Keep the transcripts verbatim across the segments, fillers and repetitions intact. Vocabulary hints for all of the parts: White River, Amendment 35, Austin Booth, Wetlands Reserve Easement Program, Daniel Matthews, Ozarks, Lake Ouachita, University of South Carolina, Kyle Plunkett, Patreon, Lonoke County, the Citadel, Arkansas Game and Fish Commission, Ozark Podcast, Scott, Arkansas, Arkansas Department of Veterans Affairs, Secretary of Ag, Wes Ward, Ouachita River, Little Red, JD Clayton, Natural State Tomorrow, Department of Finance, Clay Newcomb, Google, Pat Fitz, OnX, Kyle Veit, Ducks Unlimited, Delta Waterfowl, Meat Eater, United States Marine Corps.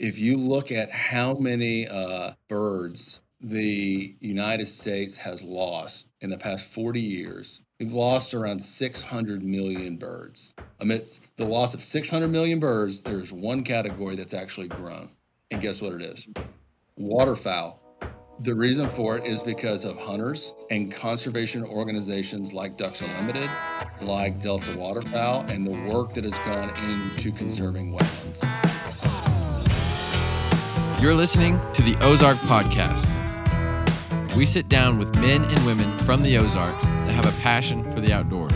if you look at how many uh, birds the United States has lost in the past forty years, we've lost around six hundred million birds. Amidst the loss of six hundred million birds, there's one category that's actually grown. And guess what it is? Waterfowl. The reason for it is because of hunters and conservation organizations like Ducks Unlimited, like Delta Waterfowl, and the work that has gone into conserving wetlands. You're listening to the Ozark Podcast. We sit down with men and women from the Ozarks that have a passion for the outdoors.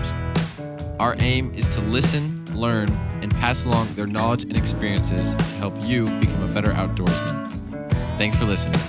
Our aim is to listen, learn, and pass along their knowledge and experiences to help you become a better outdoorsman. Thanks for listening.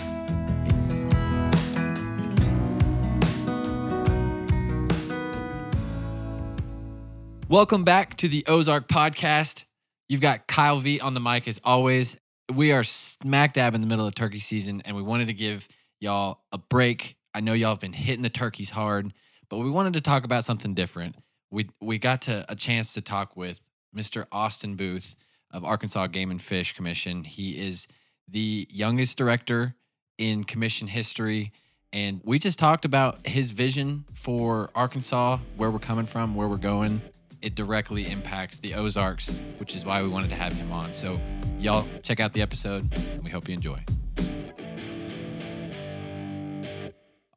Welcome back to the Ozark Podcast. You've got Kyle Veit on the mic as always. We are smack dab in the middle of turkey season, and we wanted to give y'all a break. I know y'all have been hitting the turkeys hard, but we wanted to talk about something different. We we got to a chance to talk with Mister Austin Booth of Arkansas Game and Fish Commission. He is the youngest director in commission history, and we just talked about his vision for Arkansas, where we're coming from, where we're going. It directly impacts the Ozarks, which is why we wanted to have him on. So y'all check out the episode, and we hope you enjoy.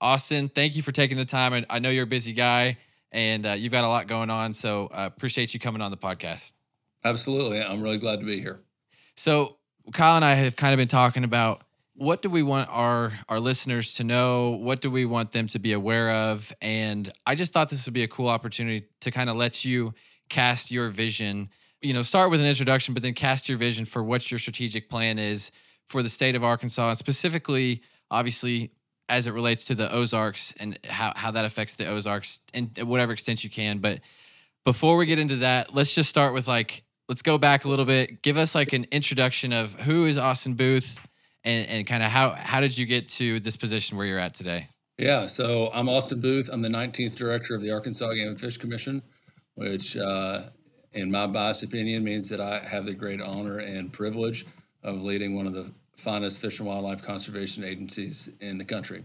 Austin, thank you for taking the time. And I know you're a busy guy, and uh, you've got a lot going on, so I uh, appreciate you coming on the podcast. Absolutely. I'm really glad to be here. So Kyle and I have kind of been talking about what do we want our, our listeners to know? What do we want them to be aware of? And I just thought this would be a cool opportunity to kind of let you cast your vision, you know, start with an introduction, but then cast your vision for what your strategic plan is for the state of Arkansas, and specifically, obviously, as it relates to the Ozarks and how, how that affects the Ozarks in whatever extent you can. But before we get into that, let's just start with like, let's go back a little bit. Give us like an introduction of who is Austin Booth, And, and kind of how, how did you get to this position where you're at today? Yeah, so I'm Austin Booth. I'm the nineteenth director of the Arkansas Game and Fish Commission, which uh, in my biased opinion means that I have the great honor and privilege of leading one of the finest fish and wildlife conservation agencies in the country.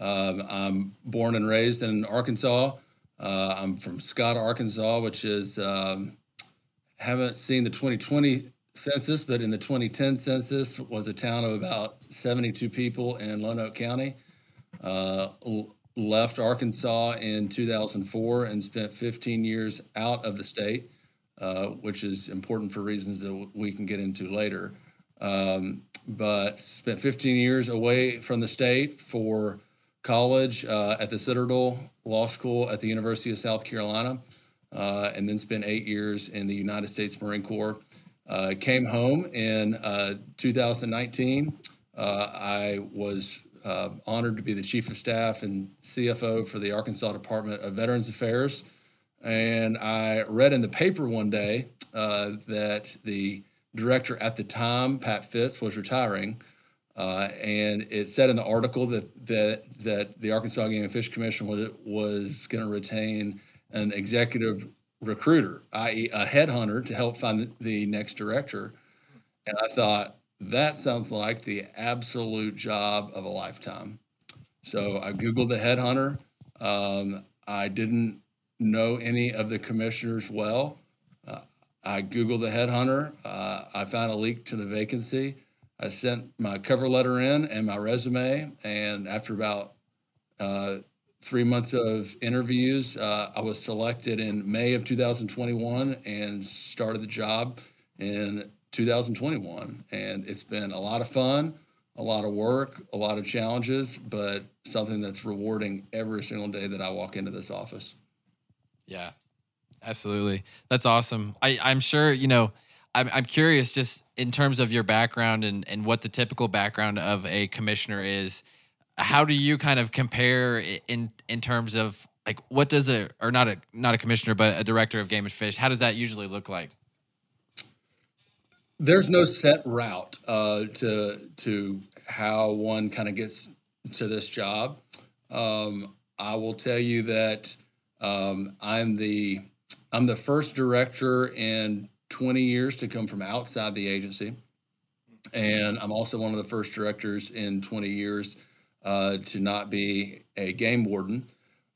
Um, I'm born and raised in Arkansas. Uh, I'm from Scott, Arkansas, which is, um, haven't seen the twenty twenty census, but in the twenty ten census was a town of about seventy-two people in Lonoke County. Uh, l- left Arkansas in two thousand four and spent fifteen years out of the state, uh, which is important for reasons that w- we can get into later. Um, but spent fifteen years away from the state for college uh, at the Citadel, law school at the University of South Carolina, uh, and then spent eight years in the United States Marine Corps. Uh, came home in uh, two thousand nineteen. Uh, I was uh, honored to be the Chief of Staff and C F O for the Arkansas Department of Veterans Affairs. And I read in the paper one day uh, that the director at the time, Pat Fitz, was retiring. Uh, and it said in the article that that, that the Arkansas Game and Fish Commission was, was going to retain an executive recruiter, that is a headhunter, to help find the next director. And I thought, that sounds like the absolute job of a lifetime. So I Googled the headhunter. Um, I didn't know any of the commissioners well. Uh, I Googled the headhunter. Uh, I found a link to the vacancy. I sent my cover letter in and my resume. And after about uh, Three months of interviews, uh, I was selected in May of two thousand twenty-one and started the job in two thousand twenty-one. And it's been a lot of fun, a lot of work, a lot of challenges, but something that's rewarding every single day that I walk into this office. Yeah, absolutely. That's awesome. I, I'm sure, you know, I'm, I'm curious just in terms of your background and, and what the typical background of a commissioner is. How do you kind of compare in in terms of like what does a or not a not a commissioner but a director of Game and Fish? How does that usually look like? There's no set route uh, to to how one kind of gets to this job. Um, I will tell you that um, I'm the I'm the first director in twenty years to come from outside the agency. And I'm also one of the first directors in twenty years uh, to not be a game warden.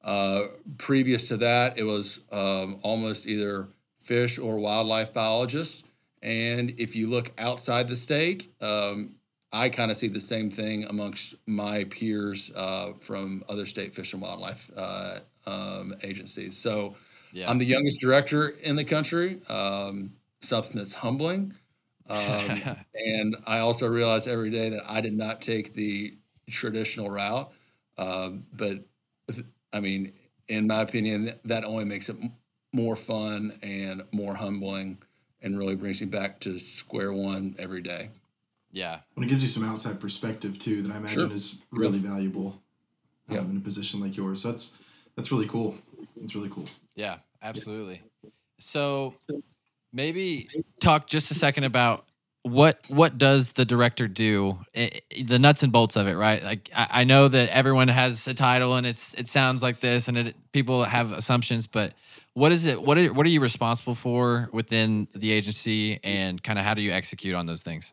Uh, previous to that, it was um, almost either fish or wildlife biologist. And if you look outside the state, um, I kind of see the same thing amongst my peers uh, from other state fish and wildlife uh, um, agencies. So yeah. I'm the youngest director in the country, um, something that's humbling. Um, and I also realize every day that I did not take the traditional route. Uh, but I mean, in my opinion, that only makes it m- more fun and more humbling and really brings me back to square one every day. Yeah. Well, it gives you some outside perspective too, that I imagine sure. is really, really valuable um, yep. in a position like yours. So that's, that's really cool. It's really cool. Yeah, absolutely. So maybe talk just a second about what, what does the director do? It, it, the nuts and bolts of it, right? Like I, I know that everyone has a title and it's, it sounds like this and it, people have assumptions, but what is it? What are, what are you responsible for within the agency and kind of how do you execute on those things?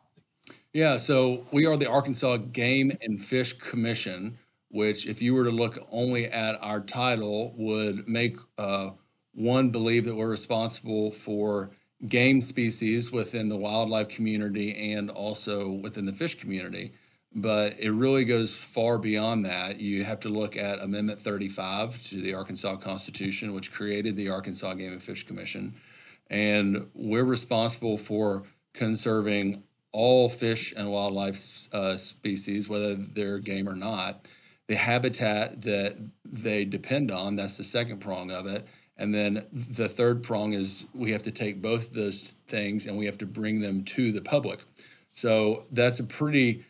Yeah, so we are the Arkansas Game and Fish Commission, which if you were to look only at our title would make uh, one believe that we're responsible for game species within the wildlife community and also within the fish community. But it really goes far beyond that. You have to look at Amendment thirty-five to the Arkansas Constitution, which created the Arkansas Game and Fish Commission. And we're responsible for conserving all fish and wildlife uh, species, whether they're game or not, the habitat that they depend on, that's the second prong of it. And then the third prong is we have to take both of those things and we have to bring them to the public. So that's a pretty,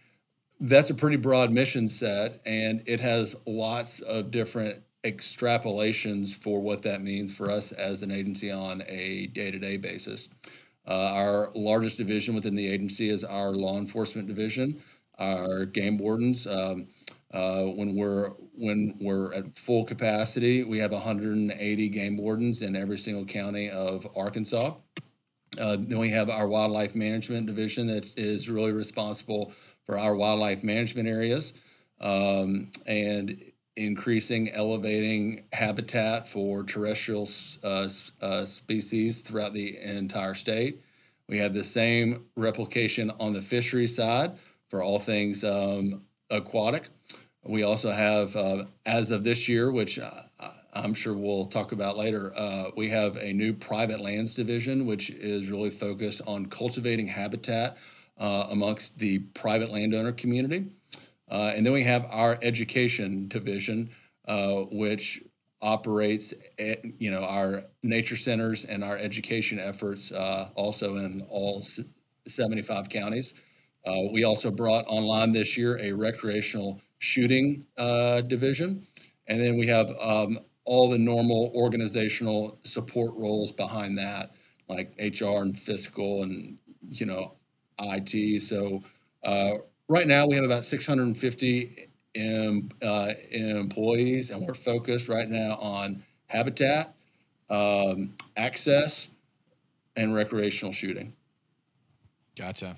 that's a pretty broad mission set, and it has lots of different extrapolations for what that means for us as an agency on a day-to-day basis. Uh, our largest division within the agency is our law enforcement division, our game wardens. Um, uh, when we're when we're at full capacity, we have one hundred eighty game wardens in every single county of Arkansas. Uh, then we have our wildlife management division that is really responsible for our wildlife management areas um, and increasing, elevating habitat for terrestrial uh, uh, species throughout the entire state. We have the same replication on the fishery side for all things um, aquatic. We also have, uh, as of this year, which I, I'm sure we'll talk about later, uh, we have a new private lands division, which is really focused on cultivating habitat uh, amongst the private landowner community. Uh, and then we have our education division, uh, which operates, at, you know, our nature centers and our education efforts uh, also in all seventy-five counties. Uh, we also brought online this year a recreational shooting uh, division. And then we have um, all the normal organizational support roles behind that, like H R and fiscal and, you know, I T. So, uh, right now, we have about six hundred fifty em, uh, employees, and we're focused right now on habitat, um, access, and recreational shooting. Gotcha.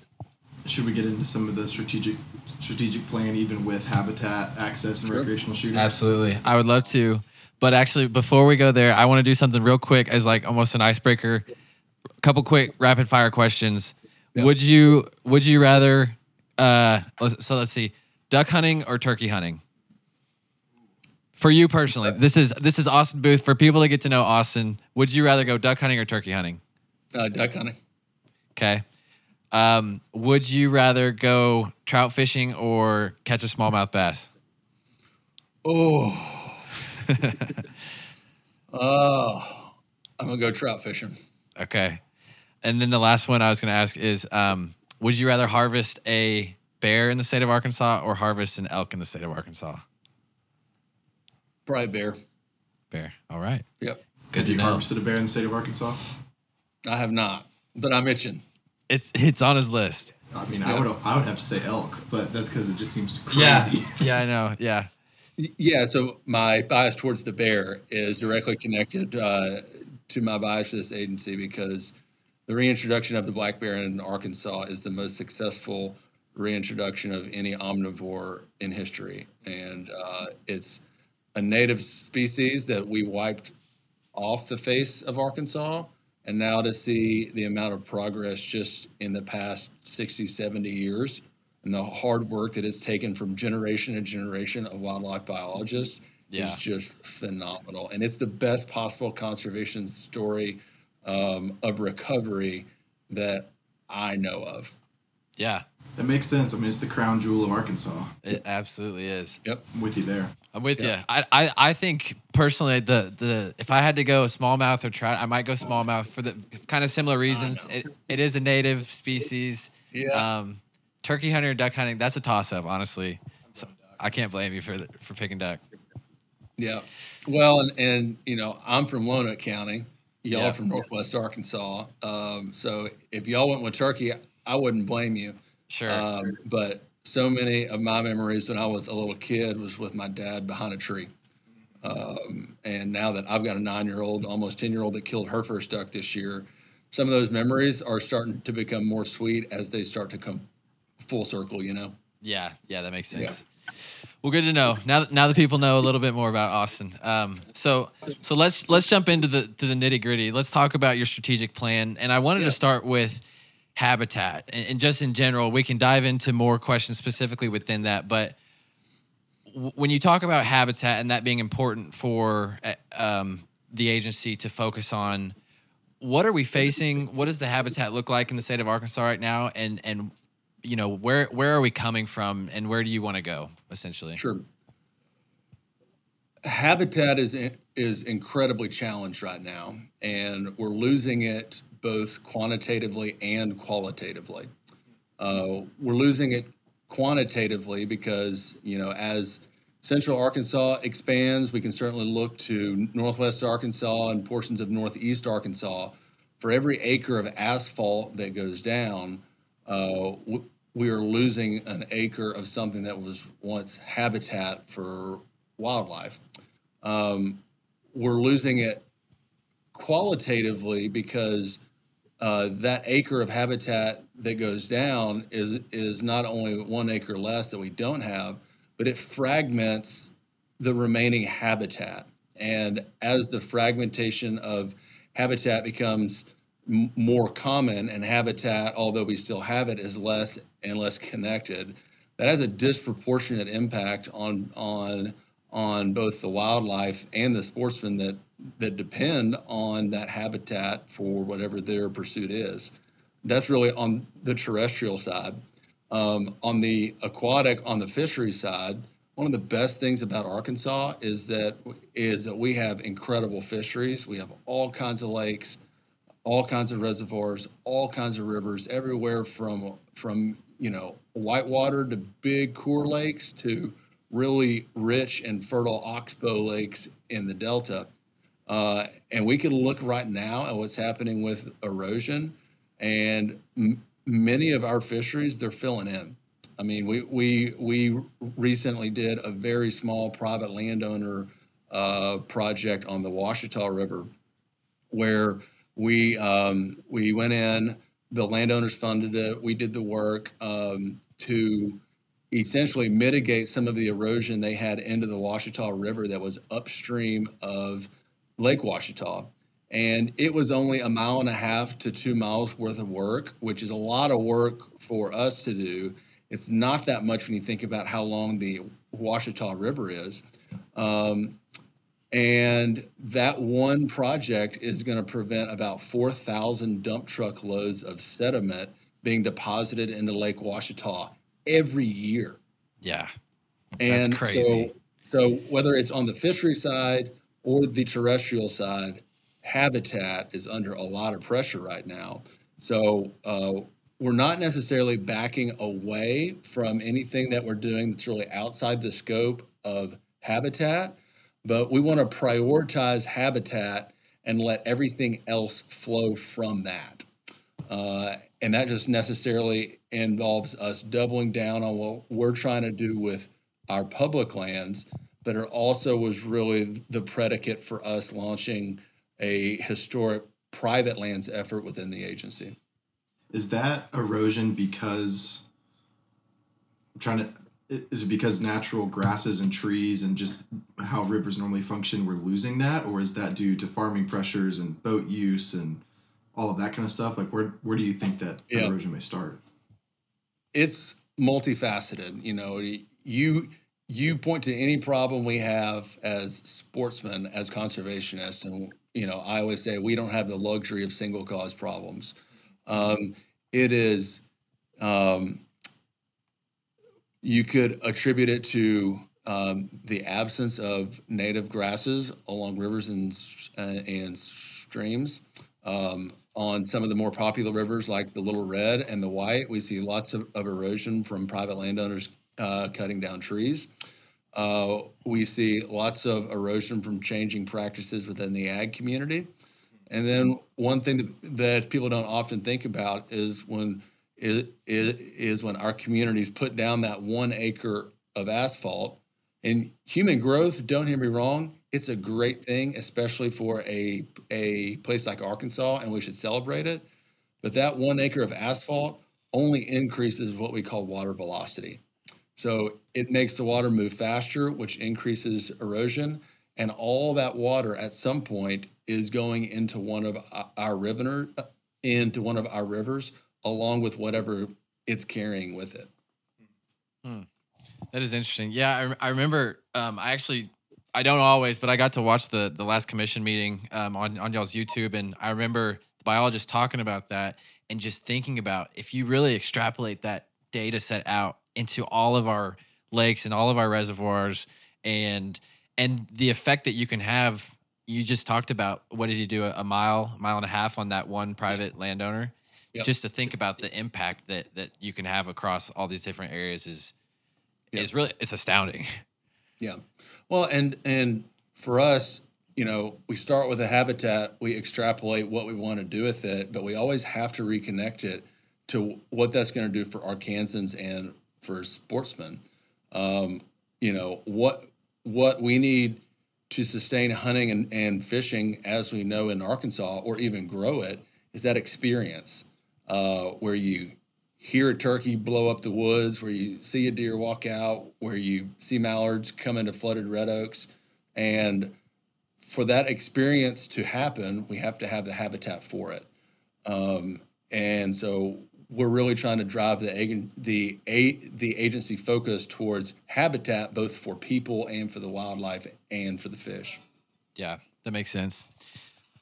Should we get into some of the strategic strategic plan, even with habitat, access, and sure. recreational shooting? Absolutely. I would love to. But actually, before we go there, I want to do something real quick as like almost an icebreaker. A couple quick rapid-fire questions. Yep. Would you Would you rather... Uh, so let's see, duck hunting or turkey hunting? For you personally, this is this is Austin Booth. For people to get to know Austin, would you rather go duck hunting or turkey hunting? Uh, duck hunting. Okay. Um, would you rather go trout fishing or catch a smallmouth bass? Oh. oh, I'm gonna go trout fishing. Okay. And then the last one I was gonna ask is, um. would you rather harvest a bear in the state of Arkansas or harvest an elk in the state of Arkansas? Probably bear. Bear. All right. Yep. Good have to you know. Harvested a bear in the state of Arkansas? I have not, but I'm itching. It's it's on his list. I mean, yep. I would I would have to say elk, but that's because it just seems crazy. Yeah. yeah, I know. Yeah. Yeah. So my bias towards the bear is directly connected uh, to my bias for this agency because the reintroduction of the black bear in Arkansas is the most successful reintroduction of any omnivore in history. And uh, it's a native species that we wiped off the face of Arkansas. And now to see the amount of progress just in the past sixty, seventy years and the hard work that it's taken from generation to generation of wildlife biologists yeah. is just phenomenal. And it's the best possible conservation story um, of recovery that I know of. Yeah. That makes sense. I mean, it's the crown jewel of Arkansas. It absolutely is. Yep. I'm with you there. I'm with yep. you. I, I, I think personally, the the if I had to go smallmouth or trout, I might go smallmouth for the kind of similar reasons. It it is a native species. Yeah. Um, turkey hunting or duck hunting, that's a toss-up, honestly. So I can't blame you for the, for picking duck. Yeah. Well, and, and you know, I'm from Lonoke County. Y'all yeah. are from Northwest Arkansas. Um, so if y'all went with turkey, I wouldn't blame you. Sure. Um, but so many of my memories when I was a little kid was with my dad behind a tree. Um, and now that I've got a nine-year-old, almost ten-year-old that killed her first duck this year, some of those memories are starting to become more sweet as they start to come full circle, you know? Yeah. Yeah, that makes sense. Yeah. Well, good to know. Now, now that people know a little bit more about Austin. Um, so, so let's, let's jump into the, to the nitty gritty. Let's talk about your strategic plan. And I wanted yeah. to start with habitat and just in general. We can dive into more questions specifically within that, but w- when you talk about habitat and that being important for um, the agency to focus on, what are we facing? What does the habitat look like in the state of Arkansas right now? And, and, you know, where, where are we coming from and where do you want to go essentially? Sure. Habitat is, is incredibly challenged right now, and we're losing it both quantitatively and qualitatively. Uh, we're losing it quantitatively because, you know, as Central Arkansas expands, we can certainly look to Northwest Arkansas and portions of Northeast Arkansas. For every acre of asphalt that goes down, uh, we are losing an acre of something that was once habitat for wildlife. Um, we're losing it qualitatively because Uh, that acre of habitat that goes down is is not only one acre less that we don't have, but it fragments the remaining habitat. And as the fragmentation of habitat becomes m- more common, and habitat, although we still have it, is less and less connected, that has a disproportionate impact on on on both the wildlife and the sportsmen that that depend on that habitat for whatever their pursuit is. That's really on the terrestrial side. Um, on the aquatic, on the fishery side, one of the best things about Arkansas is that is that we have incredible fisheries. We have all kinds of lakes, all kinds of reservoirs, all kinds of rivers, everywhere from, from you know, whitewater to big core lakes to really rich and fertile oxbow lakes in the Delta. Uh, and we can look right now at what's happening with erosion, and m- many of our fisheries, they're filling in. I mean, we we we recently did a very small private landowner uh, project on the Ouachita River, where we um, we went in, the landowners funded it, we did the work um, to essentially mitigate some of the erosion they had into the Ouachita River that was upstream of Lake Ouachita. And it was only a mile and a half to two miles worth of work, which is a lot of work for us to do. It's not that much when you think about how long the Ouachita River is. Um, and that one project is going to prevent about four thousand dump truck loads of sediment being deposited into Lake Ouachita every year. Yeah. And that's crazy. So, so whether it's on the fishery side or the terrestrial side, habitat is under a lot of pressure right now. So uh, we're not necessarily backing away from anything that we're doing that's really outside the scope of habitat, but we want to prioritize habitat and let everything else flow from that. Uh, and that just necessarily involves us doubling down on what we're trying to do with our public lands, but it also was really the predicate for us launching a historic private lands effort within the agency. Is that erosion because trying to, is it because natural grasses and trees and just how rivers normally function, we're losing that? Or is that due to farming pressures and boat use and all of that kind of stuff? Like, where where do you think that yeah. erosion may start? It's multifaceted. You know, you you point to any problem we have as sportsmen, as conservationists, and, you know, I always say we don't have the luxury of single cause problems. Um, it is, um, you could attribute it to um, the absence of native grasses along rivers and uh, and streams. Um, on some of the more popular rivers like the Little Red and the White, we see lots of, of erosion from private landowners uh, cutting down trees. Uh, we see lots of erosion from changing practices within the ag community. And then one thing that, that people don't often think about is when is, is when our communities put down that one acre of asphalt. And human growth, don't hear me wrong, it's a great thing, especially for a a place like Arkansas, and we should celebrate it. But that one acre of asphalt only increases what we call water velocity. So it makes the water move faster, which increases erosion. And all that water at some point is going into one of our river, into one of our rivers, along with whatever it's carrying with it. Hmm. That is interesting. Yeah, I, I remember um, I actually... I don't always, but I got to watch the the last commission meeting um, on, on y'all's YouTube, and I remember the biologist talking about that and just thinking about if you really extrapolate that data set out into all of our lakes and all of our reservoirs and and the effect that you can have. You just talked about, what did you do, a mile, mile and a half on that one private yeah. landowner? Yep. Just to think about the impact that, that you can have across all these different areas is yep. is really, it's astounding. Yeah. Well, and and for us, you know, we start with a habitat, we extrapolate what we want to do with it, but we always have to reconnect it to what that's going to do for Arkansans and for sportsmen. Um, you know, what what we need to sustain hunting and, and fishing as we know in Arkansas, or even grow it, is that experience uh, where you hear a turkey blow up the woods, where you see a deer walk out, where you see mallards come into flooded red oaks. And for that experience to happen, we have to have the habitat for it. Um, and so we're really trying to drive the the the agency focus towards habitat, both for people and for the wildlife and for the fish. Yeah, that makes sense.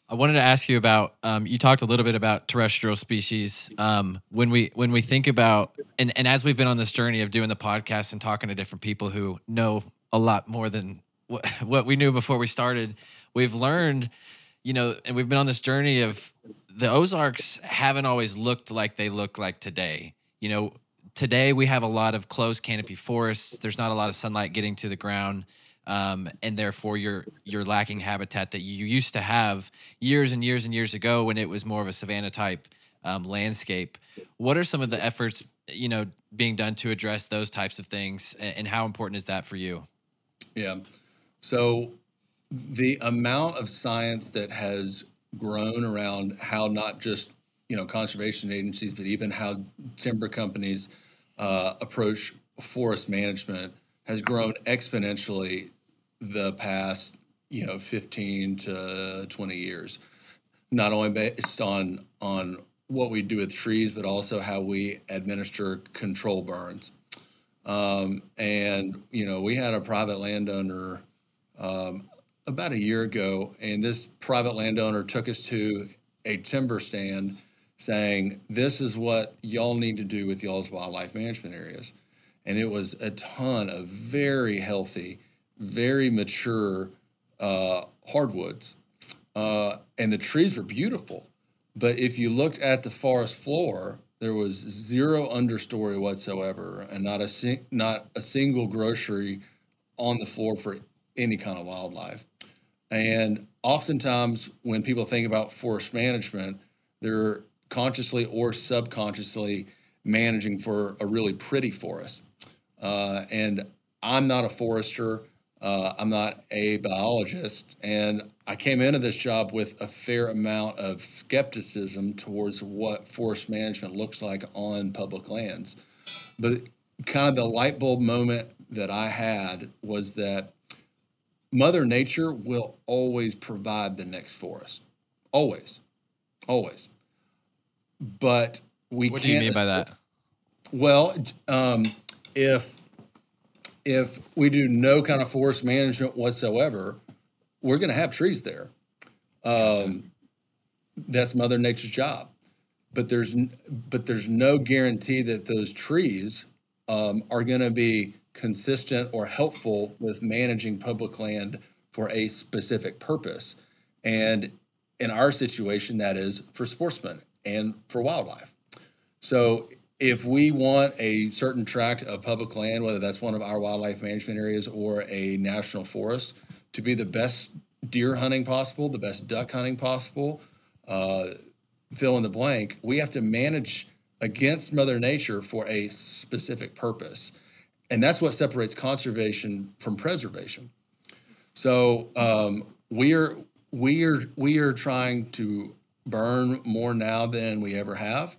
I wanted to ask you about, um, you talked a little bit about terrestrial species. Um, when we when we think about, and, and as we've been on this journey of doing the podcast and talking to different people who know a lot more than what, what we knew before we started, we've learned, you know, and we've been on this journey of the Ozarks haven't always looked like they look like today. You know, today we have a lot of closed canopy forests. There's not a lot of sunlight getting to the ground. Um, and therefore you're, you're lacking habitat that you used to have years and years and years ago when it was more of a savanna type um, landscape. What are some of the efforts, you know, being done to address those types of things, and how important is that for you? Yeah. So the amount of science that has grown around how not just, you know, conservation agencies, but even how timber companies uh, approach forest management has grown exponentially the past, you know, fifteen to twenty years, not only based on on what we do with trees, but also how we administer control burns. Um, and, you know, we had a private landowner um, about a year ago, and this private landowner took us to a timber stand saying, this is what y'all need to do with y'all's wildlife management areas. And it was a ton of very healthy, very mature uh, hardwoods. Uh, and the trees were beautiful. But if you looked at the forest floor, there was zero understory whatsoever, and not a sing- not a single grocery on the floor for any kind of wildlife. And oftentimes when people think about forest management, they're consciously or subconsciously managing for a really pretty forest. Uh, and I'm not a forester, uh, I'm not a biologist, and I came into this job with a fair amount of skepticism towards what forest management looks like on public lands. But kind of the light bulb moment that I had was that Mother Nature will always provide the next forest. Always. Always. But we what can't... What do you mean by that? Well, um, if if we do no kind of forest management whatsoever, we're going to have trees there. Um, that's Mother Nature's job. But there's but there's no guarantee that those trees um, are going to be consistent or helpful with managing public land for a specific purpose. And in our situation, that is for sportsmen and for wildlife. So if we want a certain tract of public land, whether that's one of our wildlife management areas or a national forest, to be the best deer hunting possible, the best duck hunting possible, uh, fill in the blank, we have to manage against Mother Nature for a specific purpose. And that's what separates conservation from preservation. So um, we are we are we are trying to burn more now than we ever have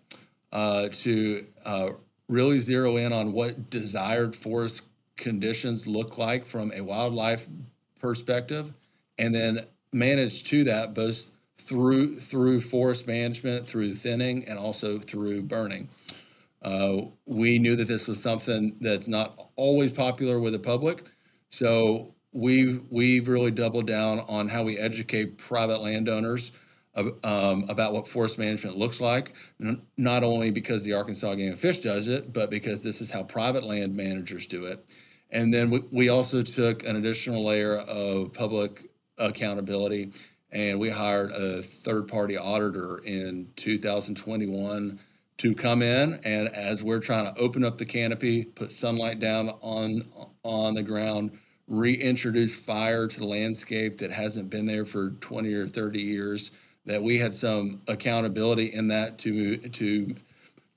uh, to uh, really zero in on what desired forest conditions look like from a wildlife perspective, and then manage to that both through through forest management, through thinning, and also through burning. Uh, we knew that this was something that's not always popular with the public, so we've we've really doubled down on how we educate private landowners um, about what forest management looks like. Not only because the Arkansas Game and Fish does it, but because this is how private land managers do it. And then we, we also took an additional layer of public accountability, and we hired a third-party auditor in two thousand twenty-one. To come in, and as we're trying to open up the canopy, put sunlight down on on the ground, reintroduce fire to the landscape that hasn't been there for twenty or thirty years, that we had some accountability in that to to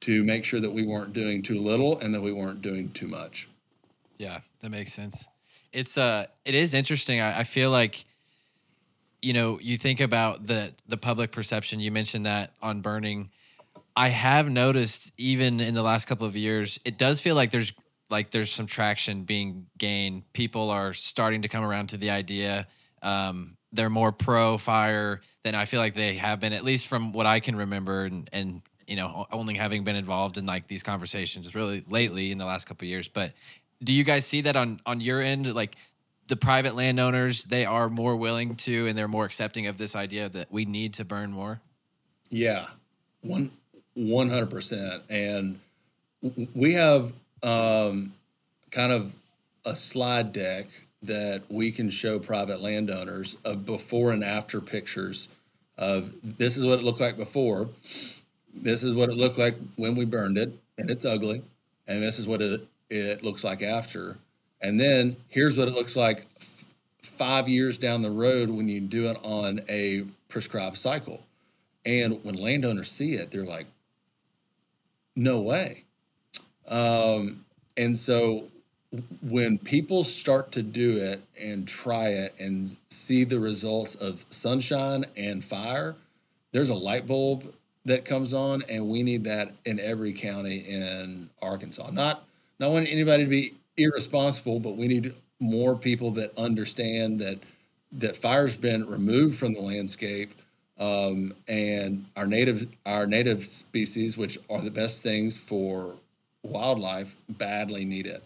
to make sure that we weren't doing too little and that we weren't doing too much. Yeah, that makes sense. It's uh, it is interesting. I, I feel like, you know, you think about the the public perception. You mentioned that on burning. I have noticed, even in the last couple of years, it does feel like there's like there's some traction being gained. People are starting to come around to the idea. Um, they're more pro fire than I feel like they have been, at least from what I can remember. And, and you know, only having been involved in like these conversations really lately in the last couple of years. But do you guys see that on on your end? Like the private landowners, they are more willing to, and they're more accepting of this idea that we need to burn more. Yeah. One. one hundred percent. And we have um, kind of a slide deck that we can show private landowners of before and after pictures of this is what it looked like before. This is what it looked like when we burned it, and it's ugly. And this is what it, it looks like after. And then here's what it looks like f- five years down the road when you do it on a prescribed cycle. And when landowners see it, they're like, no way. Um, and so when people start to do it and try it and see the results of sunshine and fire, there's a light bulb that comes on, and we need that in every county in Arkansas. Not not wanting anybody to be irresponsible, but we need more people that understand that that fire's been removed from the landscape. Um, and our native, our native species, which are the best things for wildlife, badly need it.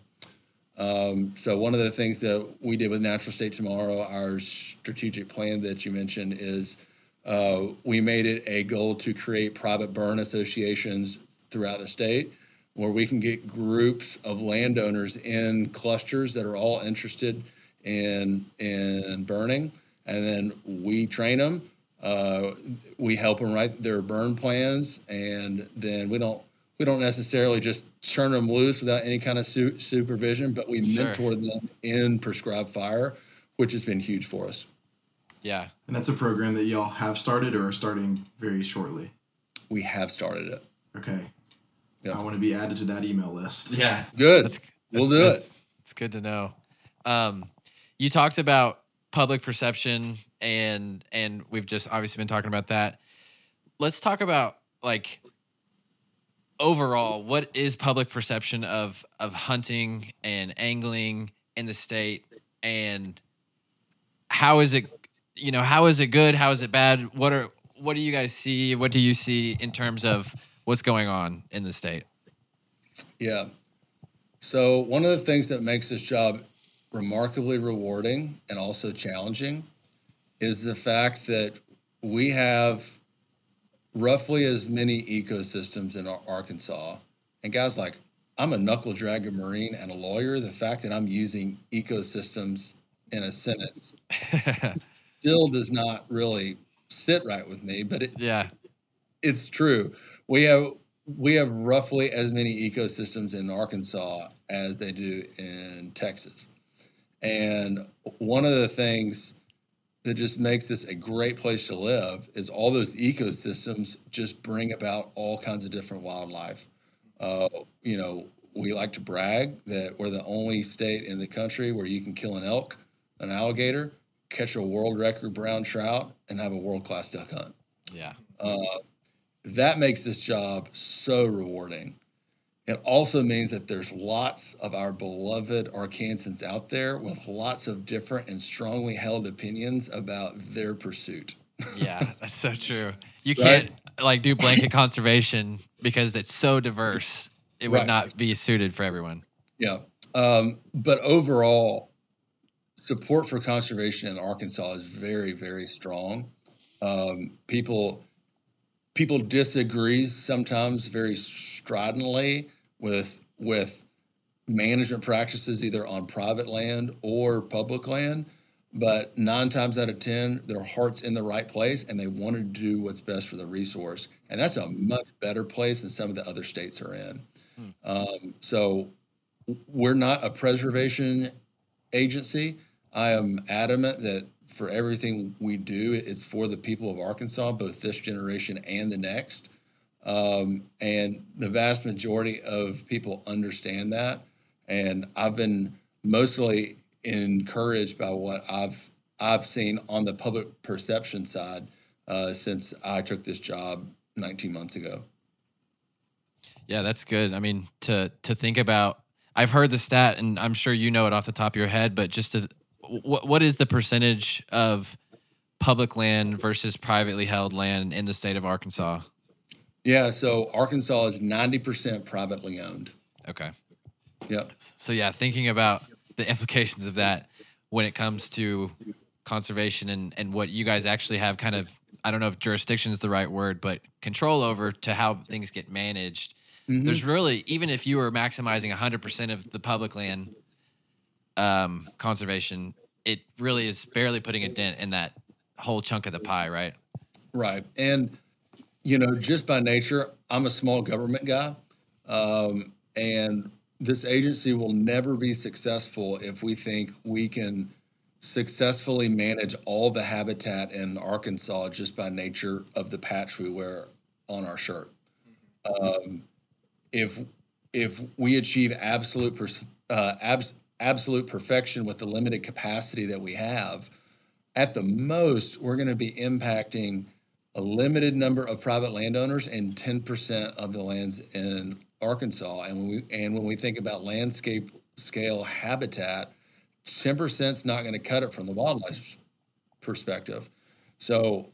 Um, so one of the things that we did with Natural State Tomorrow, our strategic plan that you mentioned, is uh, we made it a goal to create private burn associations throughout the state where we can get groups of landowners in clusters that are all interested in, in burning. And then we train them. Uh, we help them write their burn plans, and then we don't we don't necessarily just turn them loose without any kind of su- supervision, but we sure. mentor them in prescribed fire, which has been huge for us. Yeah, and that's a program that y'all have started or are starting very shortly. We have started it. Okay, yep. I want to be added to that email list. Yeah, good. That's, that's, we'll do that's, it. It's good to know. Um, you talked about public perception. And and we've just obviously been talking about that. Let's talk about like overall, what is public perception of of hunting and angling in the state, and how is it, you know, how is it good? How is it bad? What are, what do you guys see? What do you see in terms of what's going on in the state? Yeah. So one of the things that makes this job remarkably rewarding and also challenging is the fact that we have roughly as many ecosystems in Arkansas. And guys, like, I'm a knuckle dragger Marine and a lawyer. The fact that I'm using ecosystems in a sentence still does not really sit right with me, but it, yeah, it's true. We have we have roughly as many ecosystems in Arkansas as they do in Texas. And one of the things that just makes this a great place to live is all those ecosystems just bring about all kinds of different wildlife. Uh, you know, we like to brag that we're the only state in the country where you can kill an elk, an alligator, catch a world record brown trout, and have a world-class duck hunt. Yeah. Uh, that makes this job so rewarding. It also means that there's lots of our beloved Arkansans out there with lots of different and strongly held opinions about their pursuit. Yeah, that's so true. You right? can't like do blanket conservation because it's so diverse. It would right. not be suited for everyone. Yeah. Um, but overall, support for conservation in Arkansas is very, very strong. Um, people people disagree sometimes very stridently with with management practices either on private land or public land, but nine times out of ten, their heart's in the right place and they want to do what's best for the resource. And that's a much better place than some of the other states are in. Hmm. Um, so we're not a preservation agency. I am adamant that for everything we do, it's for the people of Arkansas, both this generation and the next. Um, and the vast majority of people understand that. And I've been mostly encouraged by what I've I've seen on the public perception side uh, since I took this job nineteen months ago. Yeah, that's good. I mean, to to think about, I've heard the stat, and I'm sure you know it off the top of your head, but just to, what what is the percentage of public land versus privately held land in the state of Arkansas? Yeah, so Arkansas is ninety percent privately owned. Okay. Yep. So yeah, thinking about the implications of that when it comes to conservation and, and what you guys actually have kind of, I don't know if jurisdiction is the right word, but control over to how things get managed. Mm-hmm. There's really, even if you were maximizing one hundred percent of the public land um, conservation, it really is barely putting a dent in that whole chunk of the pie, right? Right. And, you know, just by nature, I'm a small government guy. Um, and this agency will never be successful if we think we can successfully manage all the habitat in Arkansas just by nature of the patch we wear on our shirt. Um, if, if we achieve absolute, pers- uh, abs- absolute perfection with the limited capacity that we have, at the most, we're going to be impacting a limited number of private landowners and ten percent of the lands in Arkansas. And when we, and when we think about landscape scale habitat, ten percent is not going to cut it from the wildlife perspective. So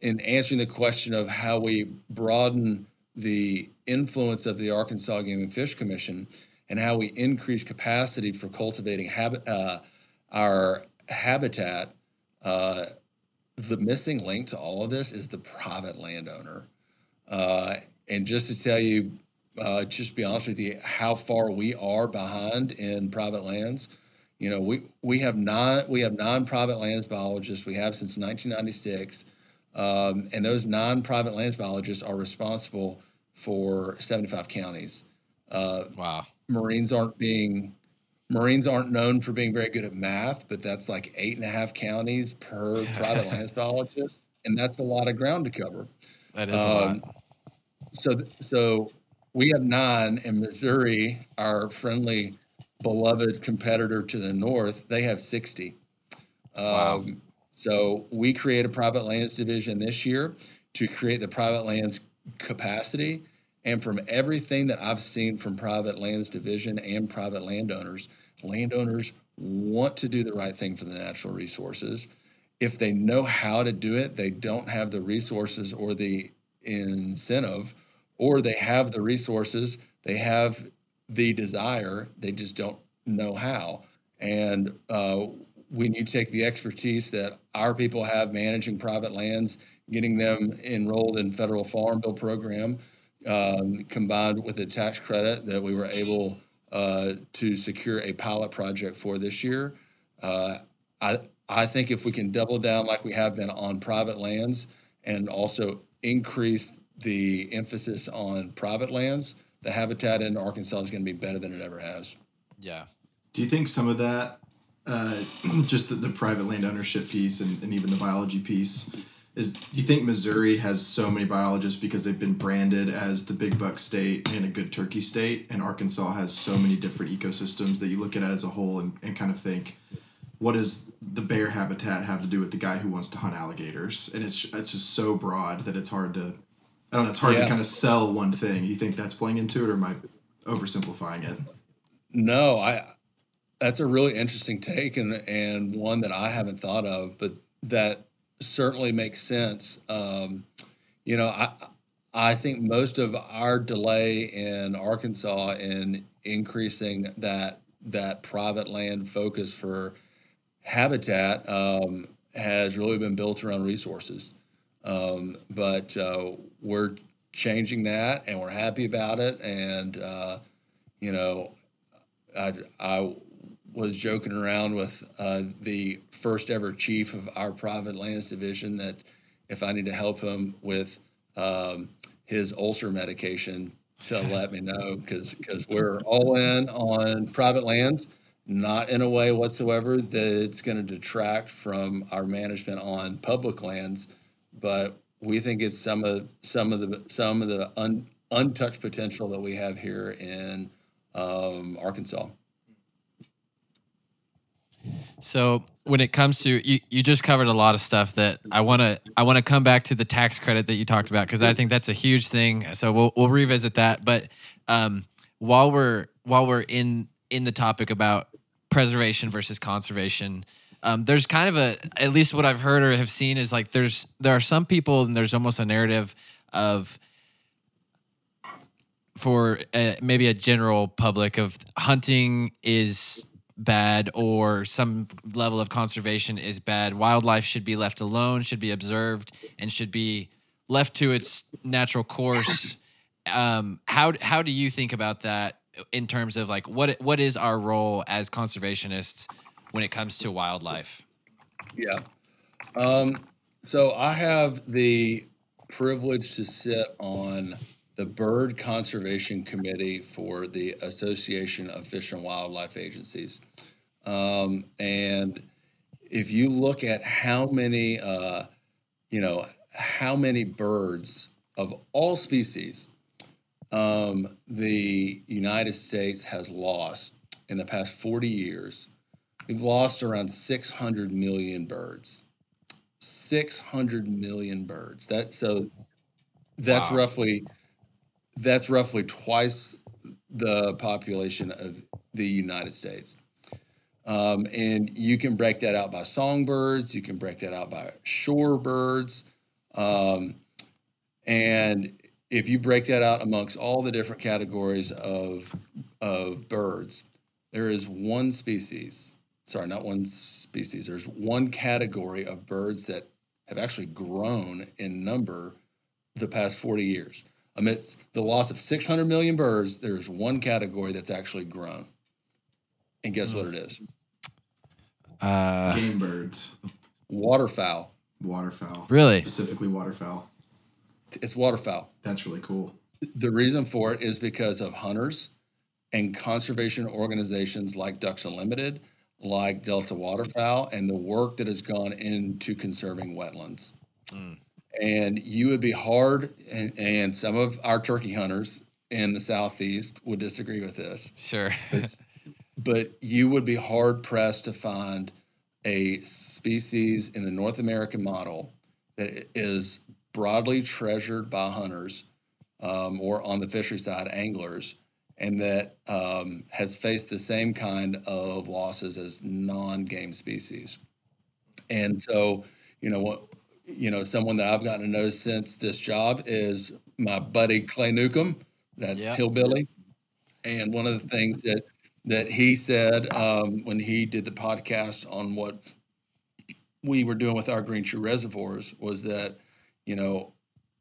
in answering the question of how we broaden the influence of the Arkansas Game and Fish Commission and how we increase capacity for cultivating hab- uh, our habitat, uh, the missing link to all of this is the private landowner. Uh, and just to tell you, uh, just be honest with you, how far we are behind in private lands. You know, we, we have nine, we have nine private lands biologists we have since nineteen ninety-six. Um, and those non-private lands biologists are responsible for seventy-five counties. Uh, wow. Marines aren't being, Marines aren't known for being very good at math, but that's like eight and a half counties per private lands biologist. And that's a lot of ground to cover. That is um, a lot. So, so we have nine in Missouri, our friendly, beloved competitor to the north. They have sixty. Um, wow. So we create a private lands division this year to create the private lands capacity And from everything that I've seen from Private Lands Division and private landowners, landowners want to do the right thing for the natural resources. If they know how to do it, they don't have the resources or the incentive, or they have the resources, they have the desire, they just don't know how. And uh, when you take the expertise that our people have managing private lands, getting them enrolled in federal farm bill program, Um, combined with a tax credit that we were able uh, to secure a pilot project for this year. Uh, I I think if we can double down like we have been on private lands and also increase the emphasis on private lands, the habitat in Arkansas is going to be better than it ever has. Yeah. Do you think some of that, uh, just the, the private land ownership piece and, and even the biology piece, is do you think Missouri has so many biologists because they've been branded as the big buck state and a good turkey state, and Arkansas has so many different ecosystems that you look at it as a whole and, and kind of think, what does the bear habitat have to do with the guy who wants to hunt alligators? And it's it's just so broad that it's hard to, I don't know, it's hard yeah. to kind of sell one thing. Do you think that's playing into it, or am I oversimplifying it? No, I. That's a really interesting take and, and one that I haven't thought of, but that certainly makes sense. Um, you know, I I think most of our delay in Arkansas in increasing that that private land focus for habitat um, has really been built around resources. Um, but uh, we're changing that, and we're happy about it. And uh, you know, I I. was joking around with uh, the first ever chief of our private lands division that if I need to help him with um, his ulcer medication, so let me know, because because we're all in on private lands, not in a way whatsoever that's going to detract from our management on public lands, but we think it's some of some of the some of the un, untouched potential that we have here in um, Arkansas. So when it comes to you, you just covered a lot of stuff that I want to I want to come back to the tax credit that you talked about, because I think that's a huge thing. So we'll we'll revisit that. But um, while we're while we're in in the topic about preservation versus conservation, um, there's kind of a, at least what I've heard or have seen is like there's there are some people, and there's almost a narrative of, for a, maybe a general public, of hunting is bad, or some level of conservation is bad. Wildlife should be left alone, should be observed, and should be left to its natural course. Um, how how do you think about that in terms of like what what is our role as conservationists when it comes to wildlife? Yeah. Um, so I have the privilege to sit on the Bird Conservation Committee for the Association of Fish and Wildlife Agencies. Um, and if you look at how many, uh, you know, how many birds of all species um, the United States has lost in the past forty years, we've lost around six hundred million birds. six hundred million birds. That so that's wow. roughly... That's roughly twice the population of the United States. Um, and you can break that out by songbirds. You can break that out by shorebirds. Um, and if you break that out amongst all the different categories of, of birds, there is one species, sorry, not one species. There's one category of birds that have actually grown in number the past forty years. Amidst the loss of six hundred million birds, there's one category that's actually grown. And guess what it is? Uh, Game birds. Waterfowl. Waterfowl. Really? Specifically waterfowl. It's waterfowl. That's really cool. The reason for it is because of hunters and conservation organizations like Ducks Unlimited, like Delta Waterfowl, and the work that has gone into conserving wetlands. Mm. And you would be hard, and, and some of our turkey hunters in the Southeast would disagree with this. Sure. but, but you would be hard-pressed to find a species in the North American model that is broadly treasured by hunters um, or on the fishery side, anglers, and that um, has faced the same kind of losses as non-game species. And so, you know, what, you know, someone that I've gotten to know since this job is my buddy Clay Newcomb, that yep. hillbilly. And one of the things that that he said um, when he did the podcast on what we were doing with our green tree reservoirs was that, you know,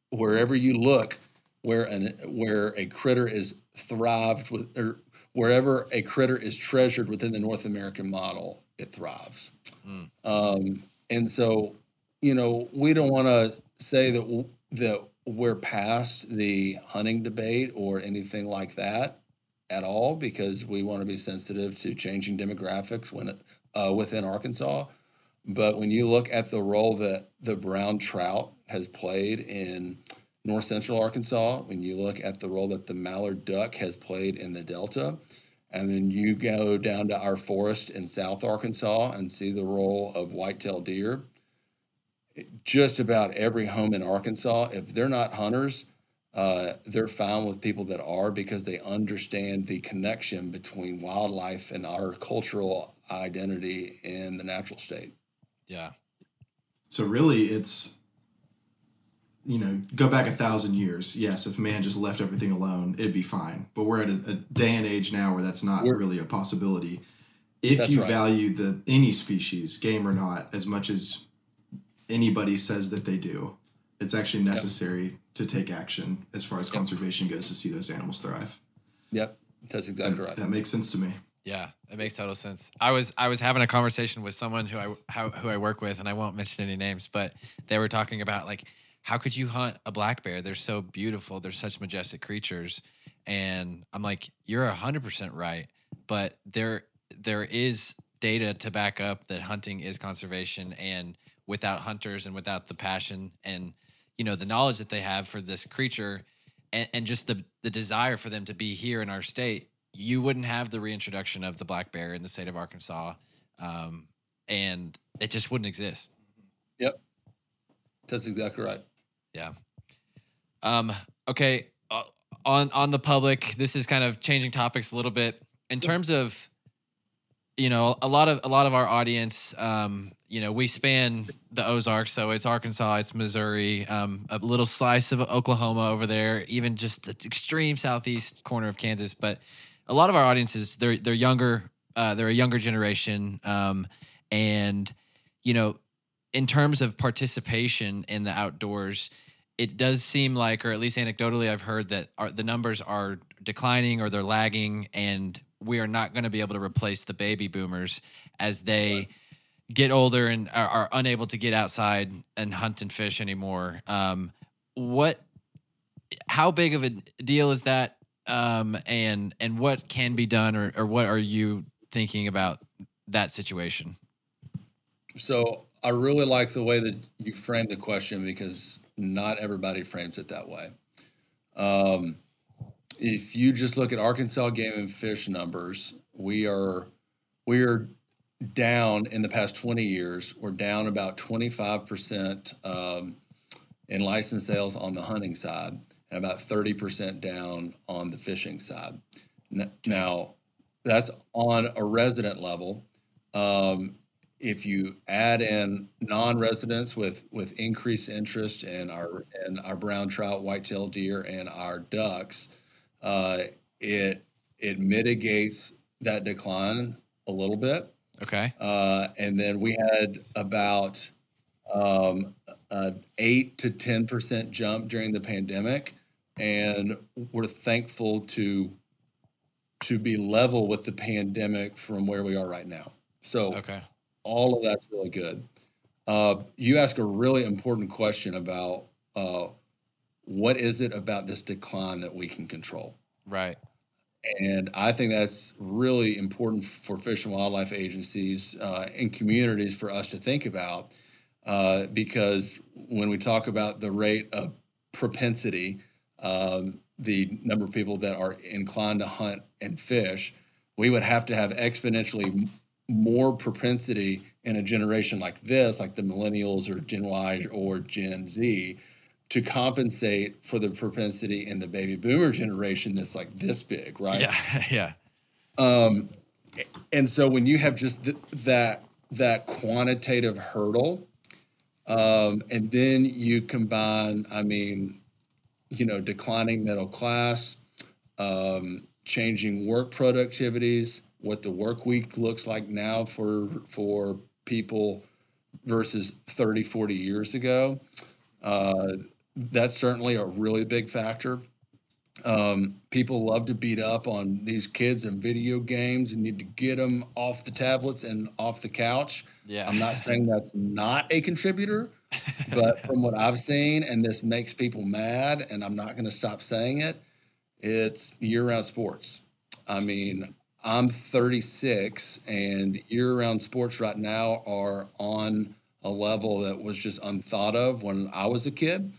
wherever you look, where an where a critter is thrived with, or wherever a critter is treasured within the North American model, it thrives. Mm. Um, and so, you know, we don't want to say that w- that we're past the hunting debate or anything like that at all, because we want to be sensitive to changing demographics when uh, within Arkansas. But when you look at the role that the brown trout has played in north central Arkansas, when you look at the role that the mallard duck has played in the Delta, and then you go down to our forest in south Arkansas and see the role of white-tailed deer, just about every home in Arkansas, if they're not hunters, uh, they're fine with people that are, because they understand the connection between wildlife and our cultural identity in the natural state. Yeah. So really it's, you know, go back a thousand years. Yes. If man just left everything alone, it'd be fine. But we're at a, a day and age now where that's not we're, really a possibility. If you right. value the, any species, game or not, as much as anybody says that they do, it's actually necessary yep. to take action as far as yep. conservation goes to see those animals thrive. Yep. That's exactly that, right. That makes sense to me. Yeah, it makes total sense. I was I was having a conversation with someone who I how, who I work with, and I won't mention any names, but they were talking about, like, how could you hunt a black bear? They're so beautiful. They're such majestic creatures. And I'm like, you're one hundred percent right, but there there is data to back up that hunting is conservation, and without hunters and without the passion and, you know, the knowledge that they have for this creature and, and just the the desire for them to be here in our state, you wouldn't have the reintroduction of the black bear in the state of Arkansas, um, and it just wouldn't exist. Yep. That's exactly right. Yeah. Um, okay. Uh, on, on the public, this is kind of changing topics a little bit in terms of, you know, a lot of, a lot of our audience, um, you know, we span the Ozarks. So it's Arkansas, it's Missouri, um, a little slice of Oklahoma over there, even just the extreme southeast corner of Kansas. But a lot of our audiences, they're they're younger, uh, they're a younger generation, um, and you know, in terms of participation in the outdoors, it does seem like, or at least anecdotally, I've heard that our, the numbers are declining or they're lagging, and we are not going to be able to replace the baby boomers as they right. get older and are, are unable to get outside and hunt and fish anymore. Um, what? How big of a deal is that? Um, and, and what can be done, or, or what are you thinking about that situation? So I really like the way that you framed the question, because not everybody frames it that way. Um, if you just look at Arkansas Game and Fish numbers, we are, we are down in the past twenty years, we're down about twenty-five percent, um, in license sales on the hunting side, and about thirty percent down on the fishing side. Now, that's on a resident level. Um, if you add in non-residents with, with increased interest in our in our brown trout, white-tailed deer, and our ducks, uh, it it mitigates that decline a little bit. Okay. Uh, and then we had about um, an eight to ten percent jump during the pandemic. And we're thankful to to be level with the pandemic from where we are right now. So okay. all of that's really good. Uh, you ask a really important question about uh, what is it about this decline that we can control? Right. And I think that's really important for fish and wildlife agencies uh, and communities for us to think about, uh, because when we talk about the rate of propensity, um, the number of people that are inclined to hunt and fish, we would have to have exponentially more propensity in a generation like this, like the millennials or Gen Y or Gen Z, to compensate for the propensity in the baby boomer generation that's like this big, right? Yeah, yeah. Um, and so when you have just th- that that quantitative hurdle, um, and then you combine, I mean, you know, declining middle class, um, changing work productivities, what the work week looks like now for for people versus thirty, forty years ago. Uh, that's certainly a really big factor. Um, people love to beat up on these kids and video games and need to get them off the tablets and off the couch. Yeah. I'm not saying that's not a contributor, but from what I've seen, and this makes people mad, and I'm not going to stop saying it, it's year-round sports. I mean, I'm thirty-six, and year-round sports right now are on a level that was just unthought of when I was a kid.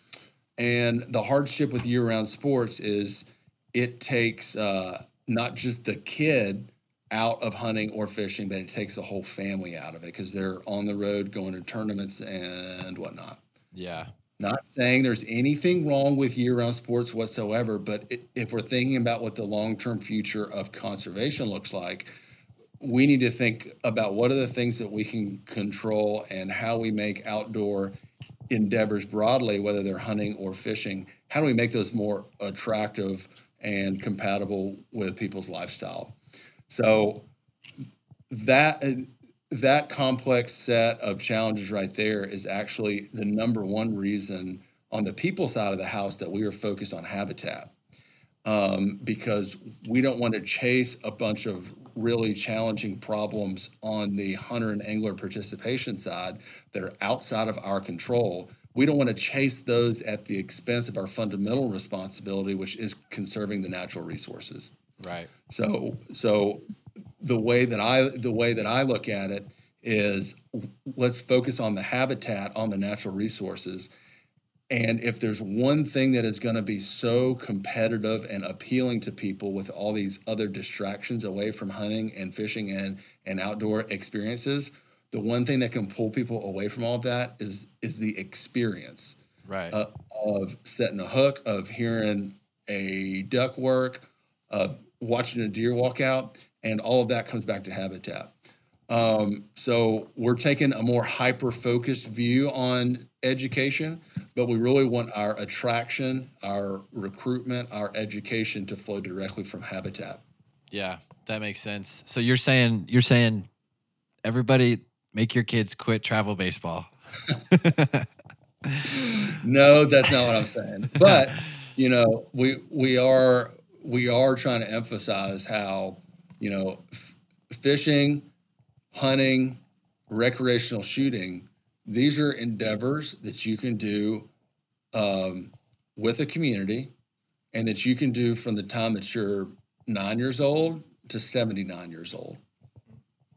And the hardship with year-round sports is it takes uh, not just the kid out of hunting or fishing, but it takes the whole family out of it because they're on the road going to tournaments and whatnot. Yeah. Not saying there's anything wrong with year-round sports whatsoever, but it, if we're thinking about what the long-term future of conservation looks like, we need to think about what are the things that we can control and how we make outdoor endeavors broadly, whether they're hunting or fishing, how do we make those more attractive and compatible with people's lifestyle? So that that complex set of challenges right there is actually the number one reason on the people side of the house that we are focused on habitat, um, because we don't want to chase a bunch of really challenging problems on the hunter and angler participation side that are outside of our control. We don't want to chase those at the expense of our fundamental responsibility, which is conserving the natural resources. Right. So, so the way that I, the way that I look at it is let's focus on the habitat, on the natural resources. And if there's one thing that is going to be so competitive and appealing to people with all these other distractions away from hunting and fishing and, and outdoor experiences, the one thing that can pull people away from all that is is the experience, right? Uh, of setting a hook, of hearing a duck work, of watching a deer walk out, and all of that comes back to habitat. Um, so we're taking a more hyper-focused view on education, but we really want our attraction, our recruitment, our education to flow directly from habitat. Yeah, that makes sense. So you're saying you're saying everybody make your kids quit travel baseball. No, that's not what I'm saying. But, you know, we we are we are trying to emphasize how, you know, f- fishing, hunting, recreational shooting, these are endeavors that you can do um, with a community and that you can do from the time that you're nine years old to seventy-nine years old.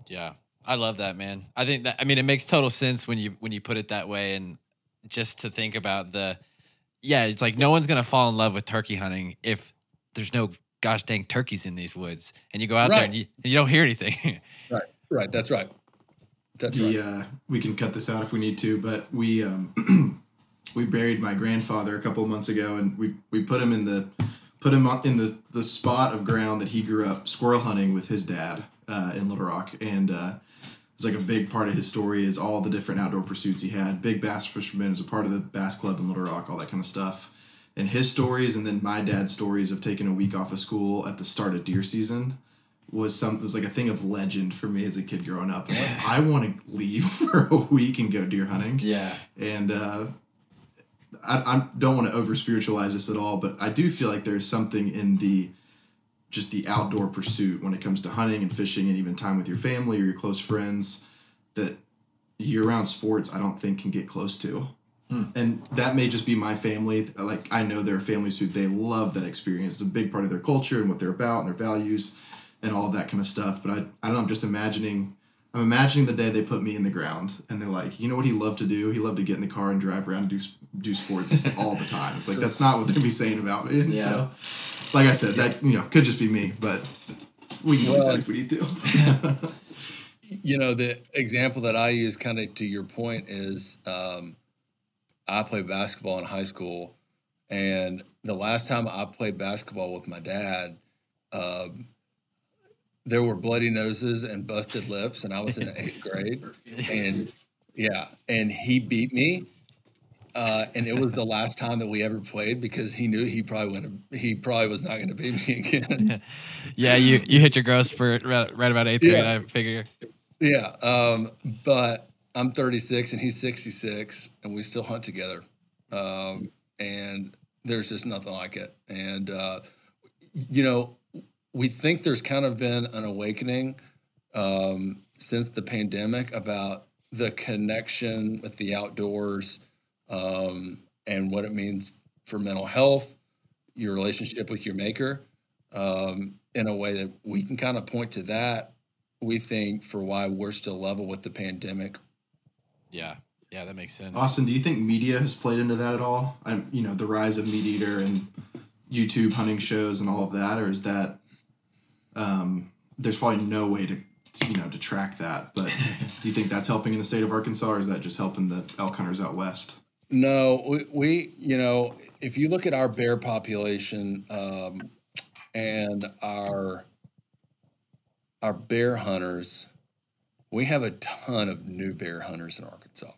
Yeah. I love that, man. I think that, I mean, it makes total sense when you, when you put it that way. And just to think about the, yeah, it's like, no one's going to fall in love with turkey hunting if there's no gosh dang turkeys in these woods and you go out right there and you, and you don't hear anything. Right. Right. That's right. That's the, right. Uh, we can cut this out if we need to, but we um, we buried my grandfather a couple of months ago, and we, we put him in the put him in the, the spot of ground that he grew up squirrel hunting with his dad uh, in Little Rock, and uh, it's like a big part of his story is all the different outdoor pursuits he had. Big bass fisherman, is a part of the bass club in Little Rock, all that kind of stuff, and his stories, and then my dad's stories of taking a week off of school at the start of deer season. was something was like a thing of legend for me as a kid growing up. Like, I want to leave for a week and go deer hunting. Yeah. And uh, I, I don't want to over spiritualize this at all, but I do feel like there's something in the, just the outdoor pursuit when it comes to hunting and fishing and even time with your family or your close friends that year round sports, I don't think can get close to. Hmm. And that may just be my family. Like I know there are families who they love that experience. It's a big part of their culture and what they're about and their values and all of that kind of stuff. But I, I don't know, I'm just imagining, I'm imagining the day they put me in the ground and they're like, you know what he loved to do? He loved to get in the car and drive around and do, do sports all the time. It's like, that's not what they'd be saying about me. And yeah. So, like I said, that, you know, could just be me, but we can well, do that if we need to. You know, the example that I use kind of to your point is, um, I played basketball in high school, and the last time I played basketball with my dad, um, there were bloody noses and busted lips, and I was in the eighth grade, and yeah, and he beat me. Uh, and it was the last time that we ever played because he knew he probably wouldn't, he probably was not going to beat me again. Yeah, you, you hit your gross for right, right about eighth yeah. grade, I figure. Yeah, um, but I'm thirty-six and he's sixty-six, and we still hunt together. Um, and there's just nothing like it. And, uh, you know, we think there's kind of been an awakening um, since the pandemic about the connection with the outdoors, um, and what it means for mental health, your relationship with your maker, um, in a way that we can kind of point to that, we think, for why we're still level with the pandemic. Yeah. Yeah. That makes sense. Austin, do you think media has played into that at all? I'm, you know, the rise of Meat Eater and YouTube hunting shows and all of that, or is that, um, there's probably no way to, you know, to track that, but do you think that's helping in the state of Arkansas, or is that just helping the elk hunters out West? No, we, we, you know, if you look at our bear population, um, and our, our bear hunters, we have a ton of new bear hunters in Arkansas.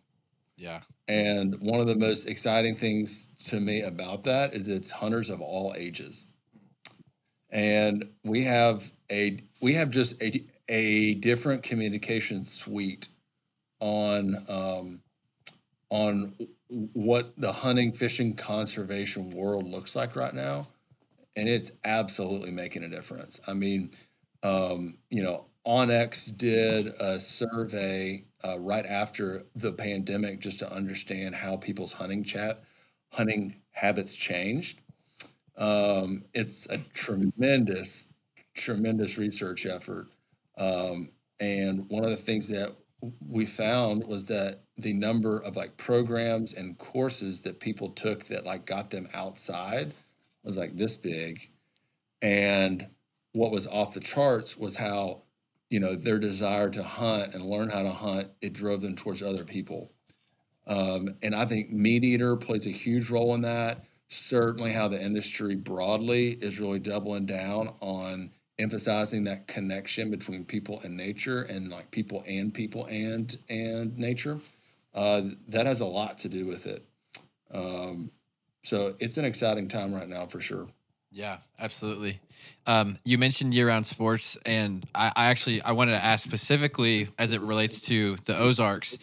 Yeah. And one of the most exciting things to me about that is it's hunters of all ages. And we have a, we have just a, a different communication suite on, um, on what the hunting, fishing, conservation world looks like right now. And it's absolutely making a difference. I mean, um, you know, OnX did a survey uh, right after the pandemic just to understand how people's hunting chat, hunting habits changed. Um, it's a tremendous, tremendous research effort. Um, and one of the things that we found was that the number of like programs and courses that people took that like got them outside was like this big. And what was off the charts was how, you know, their desire to hunt and learn how to hunt, it drove them towards other people. Um, and I think Meat Eater plays a huge role in that. Certainly how the industry broadly is really doubling down on emphasizing that connection between people and nature, and like people and people and and nature, uh, that has a lot to do with it. Um, so it's an exciting time right now for sure. Yeah, absolutely. Um, you mentioned year-round sports, and I, I actually I wanted to ask specifically as it relates to the Ozarks.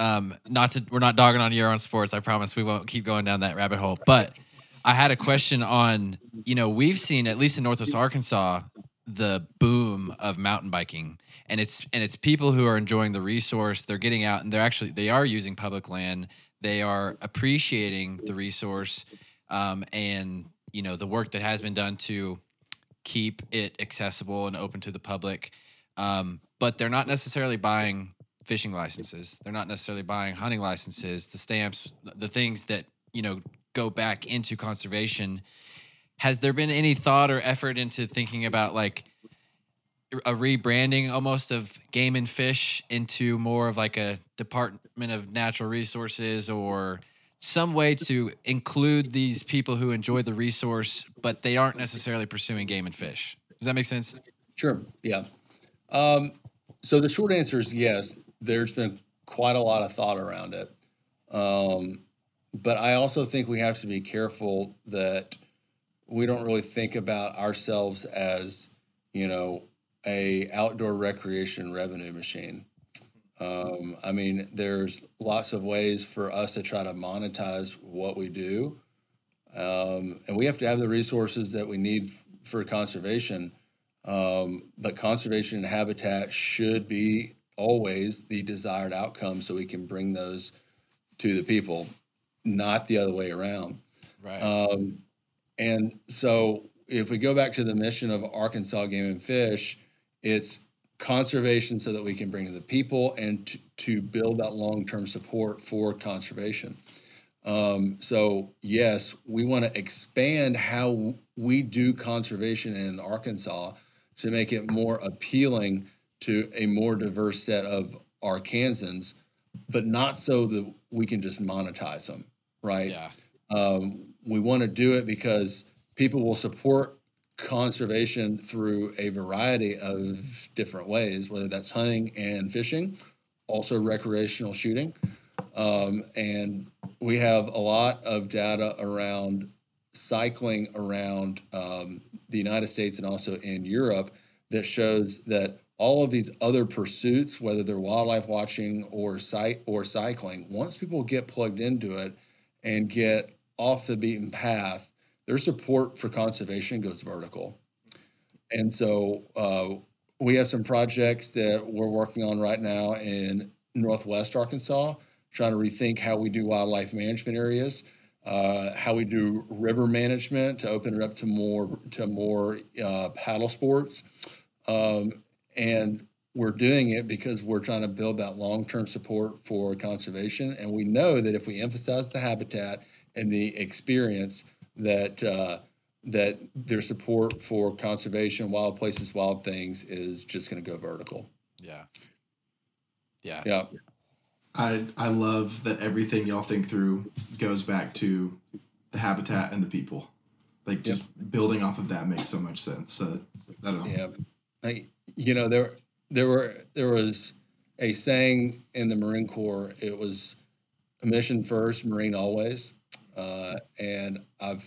Um, not to we're not dogging on year-round sports. I promise we won't keep going down that rabbit hole, but. I had a question on, you know, we've seen, at least in Northwest Arkansas, the boom of mountain biking, and it's, and it's people who are enjoying the resource. They're getting out and they're actually, they are using public land. They are appreciating the resource. Um, and you know, the work that has been done to keep it accessible and open to the public. Um, but they're not necessarily buying fishing licenses. They're not necessarily buying hunting licenses, the stamps, the things that, you know, go back into conservation. Has there been any thought or effort into thinking about like a rebranding almost of Game and Fish into more of like a Department of Natural Resources, or some way to include these people who enjoy the resource, but they aren't necessarily pursuing game and fish? Does that make sense? Sure. Yeah. Um, so the short answer is yes, there's been quite a lot of thought around it. Um, But I also think we have to be careful that we don't really think about ourselves as, you know, a outdoor recreation revenue machine. Um, I mean, there's lots of ways for us to try to monetize what we do. Um, and we have to have the resources that we need f- for conservation. Um, but conservation and habitat should be always the desired outcome, so we can bring those to the people, not the other way around. Right. Um, and so if we go back to the mission of Arkansas Game and Fish, it's conservation so that we can bring to the people, and to, to build that long-term support for conservation. Um, so yes, we want to expand how we do conservation in Arkansas to make it more appealing to a more diverse set of Arkansans, but not so that we can just monetize them, right? Yeah. Um, we want to do it because people will support conservation through a variety of different ways, whether that's hunting and fishing, also recreational shooting. Um, and we have a lot of data around cycling around um, the United States and also in Europe that shows that all of these other pursuits, whether they're wildlife watching or sight or cycling, once people get plugged into it and get off the beaten path, their support for conservation goes vertical. And so uh, we have some projects that we're working on right now in Northwest Arkansas, trying to rethink how we do wildlife management areas, uh, how we do river management to open it up to more to more uh, paddle sports. Um, and we're doing it because we're trying to build that long-term support for conservation. And we know that if we emphasize the habitat and the experience, that uh, that their support for conservation, wild places, wild things is just going to go vertical. Yeah. Yeah. Yeah. I, I love that everything y'all think through goes back to the habitat and the people. Like just yep. building off of that makes so much sense. So I don't know. Yeah. Like, you know, there there were there was a saying in the Marine Corps. It was mission first, Marine always. Uh, and I've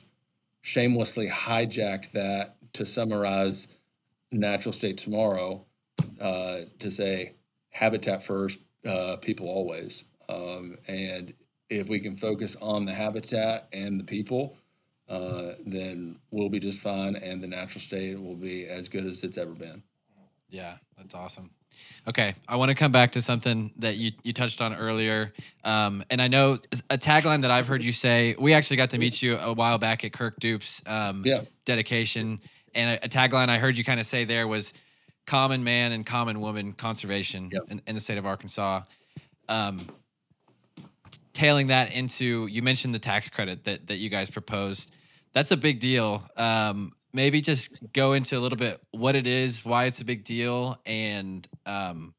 shamelessly hijacked that to summarize Natural State Tomorrow uh, to say habitat first, uh, people always. Um, and if we can focus on the habitat and the people, uh, then we'll be just fine, and the natural state will be as good as it's ever been. Yeah, that's awesome. Okay, I want to come back to something that you, you touched on earlier. Um, and I know a tagline that I've heard you say, we actually got to meet you a while back at Kirk Dupe's um, yeah. dedication. And a, a tagline I heard you kind of say there was common man and common woman conservation yep. in, in the state of Arkansas. Um, tailing that into, you mentioned the tax credit that, that you guys proposed. That's a big deal. Um, Maybe just go into a little bit what it is, why it's a big deal, and um,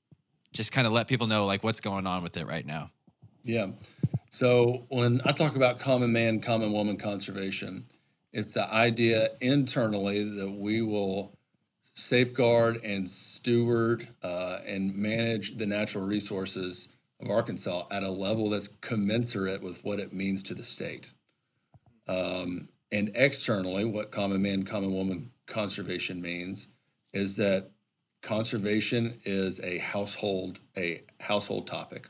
just kind of let people know like what's going on with it right now. Yeah. So when I talk about common man, common woman conservation, it's the idea internally that we will safeguard and steward uh, and manage the natural resources of Arkansas at a level that's commensurate with what it means to the state. Um And externally, what common man, common woman conservation means is that conservation is a household, a household topic.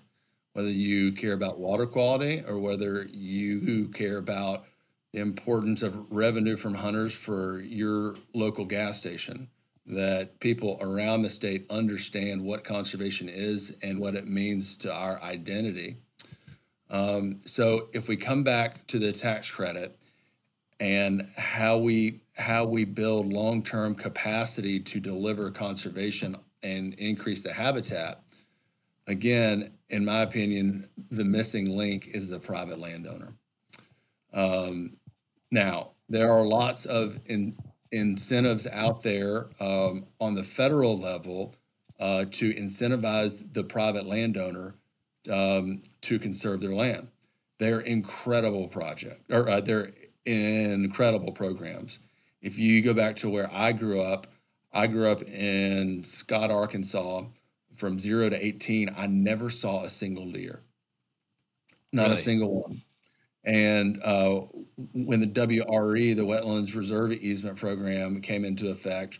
Whether you care about water quality or whether you care about the importance of revenue from hunters for your local gas station, that people around the state understand what conservation is and what it means to our identity. Um, so if we come back to the tax credit, and how we how we build long-term capacity to deliver conservation and increase the habitat. Again, in my opinion, the missing link is the private landowner. Um, now, there are lots of in, incentives out there um, on the federal level uh, to incentivize the private landowner um, to conserve their land. They're incredible projects, or uh, they're incredible programs. If you go back to where I grew up, I grew up in Scott, Arkansas. From zero to eighteen, I never saw a single deer, not really? a single one. And uh, when the W R E, the Wetlands Reserve Easement Program, came into effect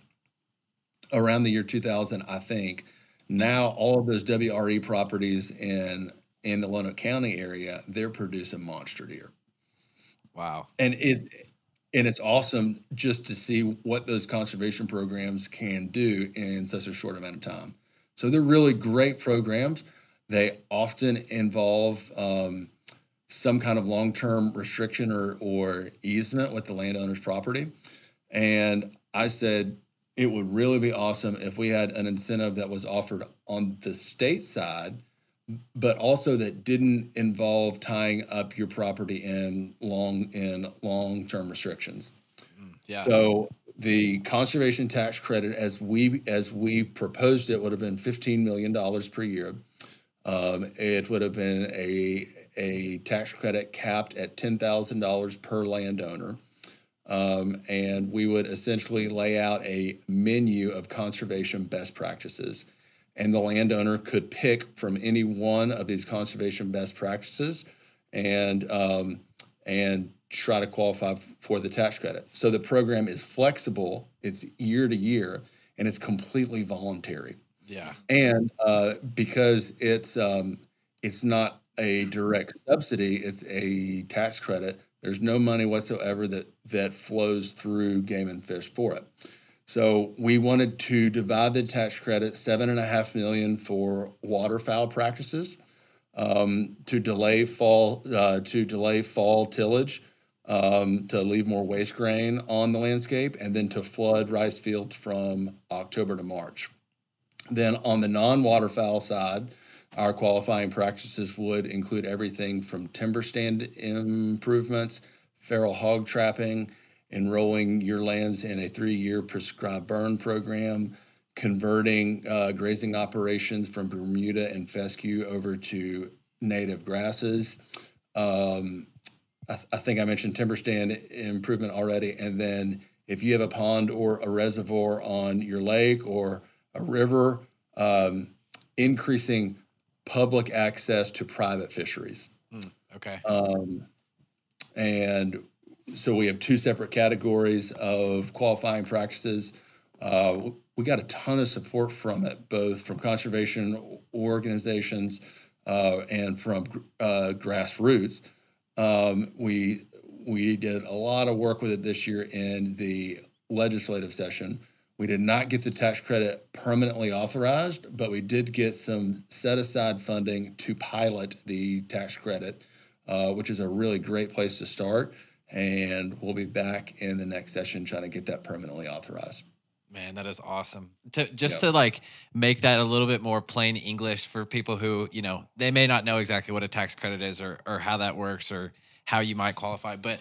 around the year two thousand, I think, now all of those W R E properties in in the Lonoke County area, they're producing monster deer. Wow. And it and it's awesome just to see what those conservation programs can do in such a short amount of time. So they're really great programs. They often involve um, some kind of long-term restriction or, or easement with the landowner's property. And I said it would really be awesome if we had an incentive that was offered on the state side, but also that didn't involve tying up your property in long in long-term restrictions. Yeah. So the conservation tax credit, as we as we proposed it, would have been fifteen million dollars per year. Um, it would have been a a tax credit capped at ten thousand dollars per landowner. Um, and we would essentially lay out a menu of conservation best practices. And the landowner could pick from any one of these conservation best practices and um, and try to qualify f- for the tax credit. So the program is flexible, it's year to year, and it's completely voluntary. Yeah. And uh, because it's um, it's not a direct subsidy, it's a tax credit. There's no money whatsoever that that flows through Game and Fish for it. So we wanted to divide the tax credit seven and a half million for waterfowl practices, um, to delay fall uh, to delay fall tillage, um, to leave more waste grain on the landscape, and then to flood rice fields from October to March. Then on the non-waterfowl side, our qualifying practices would include everything from timber stand improvements, feral hog trapping, enrolling your lands in a three-year prescribed burn program, converting uh, grazing operations from Bermuda and fescue over to native grasses. Um, I, th- I think I mentioned timber stand improvement already. And then if you have a pond or a reservoir on your lake or a river, um, increasing public access to private fisheries. Mm, okay. Um, and... So we have two separate categories of qualifying practices. Uh, we got a ton of support from it, both from conservation organizations uh, and from uh, grassroots. Um, we we did a lot of work with it this year in the legislative session. We did not get the tax credit permanently authorized, but we did get some set-aside funding to pilot the tax credit, uh, which is a really great place to start. And we'll be back in the next session trying to get that permanently authorized. Man, that is awesome. To, just yep. to like make that a little bit more plain English for people who, you know, they may not know exactly what a tax credit is or or how that works or how you might qualify. But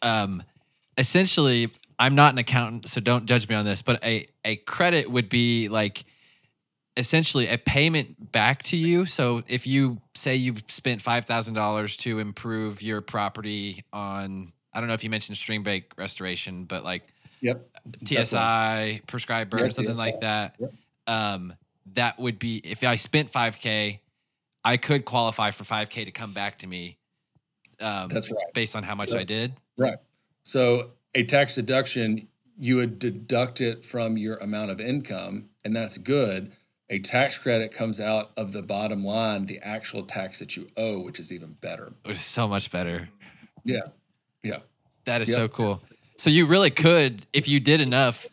um, essentially, I'm not an accountant, so don't judge me on this. But a a credit would be like essentially a payment back to you. So if you say you spent five thousand dollars to improve your property on, I don't know if you mentioned stream bank restoration, but like yep, T S I, prescribed burn, yep, something T S I. Like that. Yep. Um, that would be, if I spent five K, I could qualify for five K to come back to me. Um, That's right. Based on how much so, I did. Right. So a tax deduction, you would deduct it from your amount of income, and that's good. A tax credit comes out of the bottom line, the actual tax that you owe, which is even better. It's so much better. Yeah. Yeah. That is yep. so cool. So you really could, if you did enough,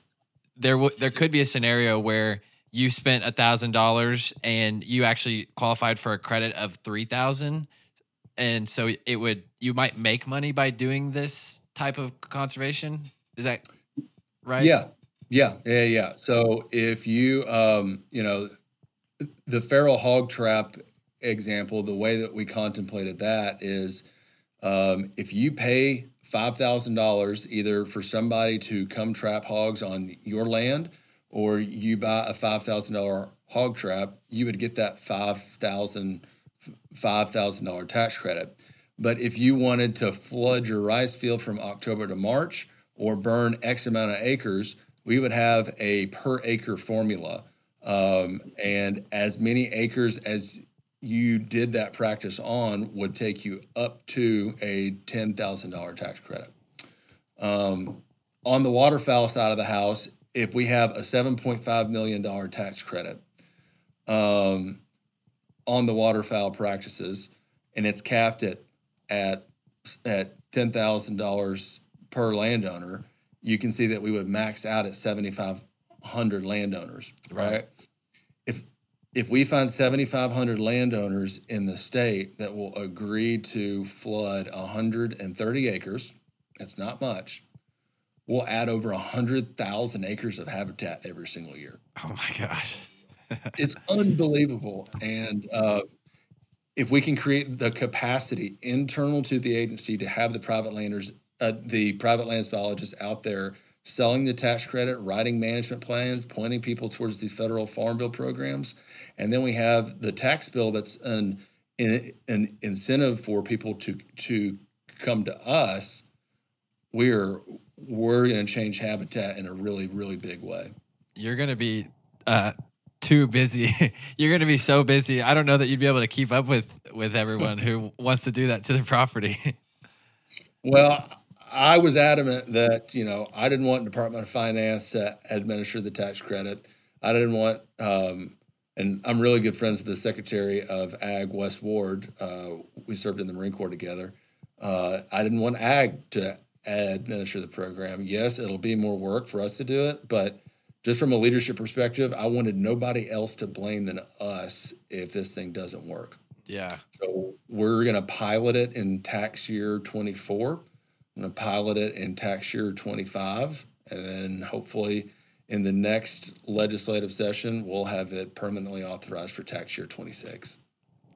there w- there could be a scenario where you spent one thousand dollars and you actually qualified for a credit of three thousand dollars. And so it would, you might make money by doing this type of conservation. Is that right? Yeah. Yeah, yeah, yeah. So if you, um, you know, the feral hog trap example, the way that we contemplated that is um, if you pay five thousand dollars either for somebody to come trap hogs on your land or you buy a five thousand dollars hog trap, you would get that five thousand dollars tax credit. But if you wanted to flood your rice field from October to March or burn X amount of acres, we would have a per acre formula. Um, and as many acres as you did that practice on would take you up to a ten thousand dollars tax credit. Um, on the waterfowl side of the house, if we have a seven point five million dollars tax credit um, on the waterfowl practices, and it's capped at, at, at ten thousand dollars per landowner, you can see that we would max out at seven thousand five hundred landowners, right? right? If if we find seven thousand five hundred landowners in the state that will agree to flood one hundred thirty acres, that's not much, we'll add over one hundred thousand acres of habitat every single year. Oh my gosh. It's unbelievable. And uh, if we can create the capacity internal to the agency to have the private landers Uh, the private lands biologists out there selling the tax credit, writing management plans, pointing people towards these federal farm bill programs. And then we have the tax bill that's an in, an incentive for people to to come to us, we're we're going to change habitat in a really, really big way. You're going to be uh, too busy. You're going to be so busy. I don't know that you'd be able to keep up with, with everyone who wants to do that to the property. Well, I was adamant that, you know, I didn't want Department of Finance to administer the tax credit. I didn't want, um, and I'm really good friends with the Secretary of Ag, Wes Ward. Uh, we served in the Marine Corps together. Uh, I didn't want Ag to administer the program. Yes, it'll be more work for us to do it, but just from a leadership perspective, I wanted nobody else to blame than us if this thing doesn't work. Yeah. So we're going to pilot it in tax year twenty-four. I'm going to pilot it in tax year twenty-five, and then hopefully in the next legislative session, we'll have it permanently authorized for tax year twenty-six.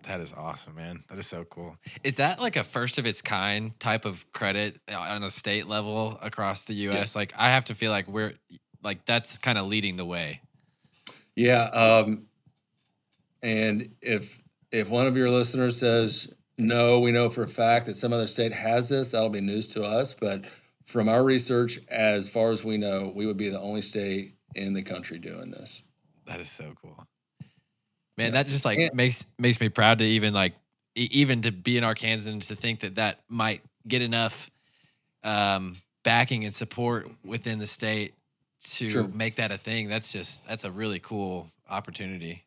That is awesome, man. That is so cool. Is that like a first of its kind type of credit on a state level across the U S? Yeah. Like, I have to feel like we're like, that's kind of leading the way. Yeah. Um, and if, if one of your listeners says, no, we know for a fact that some other state has this, that'll be news to us. But from our research, as far as we know, we would be the only state in the country doing this. That is so cool. Man, yeah. That just like and, makes makes me proud to even like even to be an Arkansan, to think that that might get enough um, backing and support within the state to sure. make that a thing. That's just that's a really cool opportunity.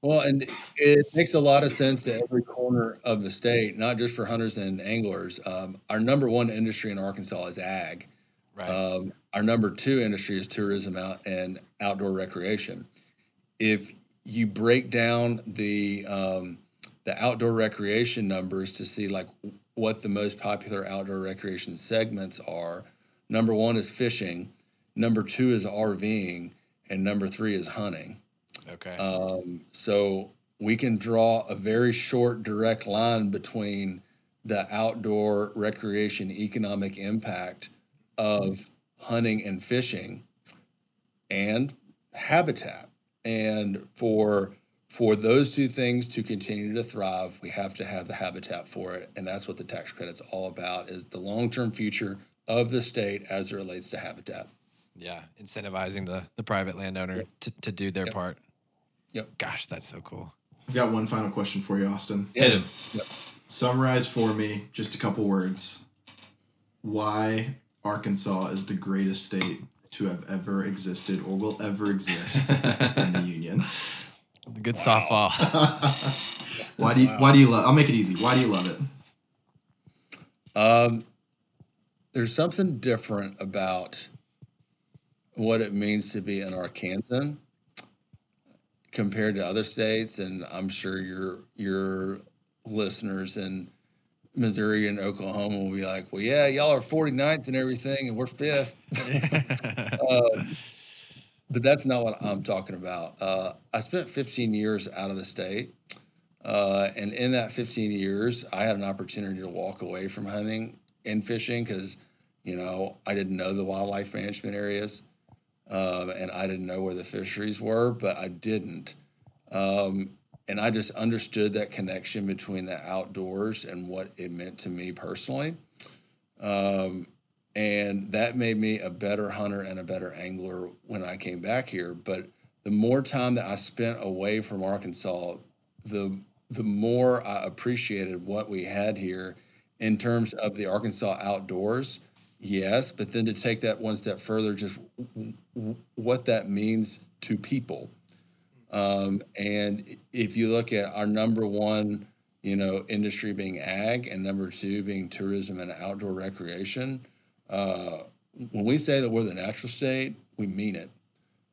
Well, and it makes a lot of sense to every corner of the state, not just for hunters and anglers. Um, our number one industry in Arkansas is ag. Right. Um, our number two industry is tourism out and outdoor recreation. If you break down the um, the outdoor recreation numbers to see like what the most popular outdoor recreation segments are, number one is fishing, number two is RVing, and number three is hunting. Okay. Um, so we can draw a very short direct line between the outdoor recreation economic impact of hunting and fishing and habitat. And for for those two things to continue to thrive, we have to have the habitat for it. And that's what the tax credit's all about, is the long-term future of the state as it relates to habitat. Yeah, incentivizing the, the private landowner yep. to, to do their yep. part. Yep. Gosh, that's so cool. I've got one final question for you, Austin. Hit him. Yep. Summarize for me, just a couple words, why Arkansas is the greatest state to have ever existed or will ever exist in the Union. Good wow. softball. why do you, wow. why do you love, I'll make it easy. Why do you love it? Um, there's something different about what it means to be an Arkansan compared to other states. And I'm sure your, your listeners in Missouri and Oklahoma will be like, well, yeah, y'all are forty-ninth and everything, and we're fifth. uh, but that's not what I'm talking about. Uh, I spent fifteen years out of the state. Uh, and in that fifteen years, I had an opportunity to walk away from hunting and fishing because, you know, I didn't know the wildlife management areas. Um, and I didn't know where the fisheries were, but I didn't. Um, and I just understood that connection between the outdoors and what it meant to me personally. Um, and that made me a better hunter and a better angler when I came back here. But the more time that I spent away from Arkansas, the the more I appreciated what we had here in terms of the Arkansas outdoors. Yes, but then to take that one step further, just w- w- what that means to people. Um, and if you look at our number one, you know, industry being ag and number two being tourism and outdoor recreation, uh, when we say that we're the natural state, we mean it.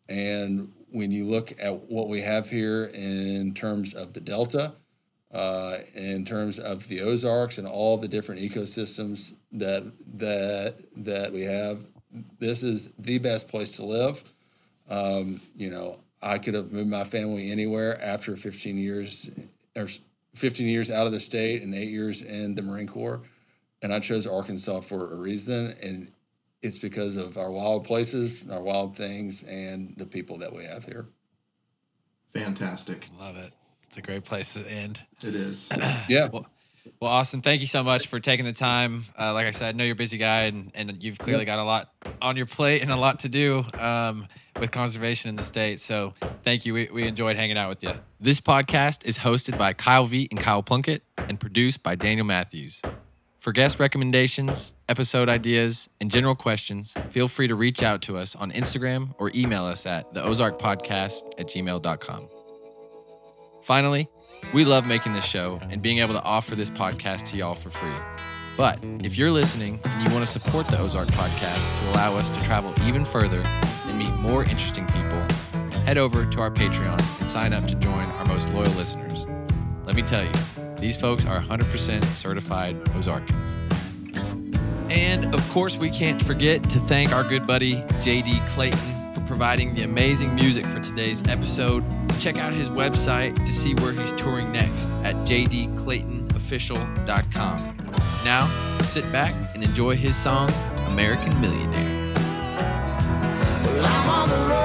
And when you look at what we have here in terms of the Delta, Uh, in terms of the Ozarks and all the different ecosystems that that that we have, this is the best place to live. Um, you know, I could have moved my family anywhere after fifteen years, or fifteen years out of the state and eight years in the Marine Corps, and I chose Arkansas for a reason, and it's because of our wild places, our wild things, and the people that we have here. Fantastic, love it. It's a great place to end. It is. Yeah. Well, well, Austin, thank you so much for taking the time. Uh, like I said, I know you're a busy guy, and, and you've clearly got a lot on your plate and a lot to do um, with conservation in the state. So thank you. We, we enjoyed hanging out with you. This podcast is hosted by Kyle Veit and Kyle Plunkett and produced by Daniel Matthews. For guest recommendations, episode ideas, and general questions, feel free to reach out to us on Instagram or email us at the ozark podcast at gmail dot com. Finally, we love making this show and being able to offer this podcast to y'all for free. But if you're listening and you want to support the Ozark Podcast to allow us to travel even further and meet more interesting people, head over to our Patreon and sign up to join our most loyal listeners. Let me tell you, these folks are one hundred percent certified Ozarkans. And of course, we can't forget to thank our good buddy, J D Clayton, for providing the amazing music for today's episode. Check out his website to see where he's touring next at j d clayton official dot com. Now, sit back and enjoy his song, American Millionaire. Well, I'm on the road.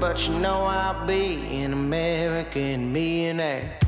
But you know I'll be an American millionaire.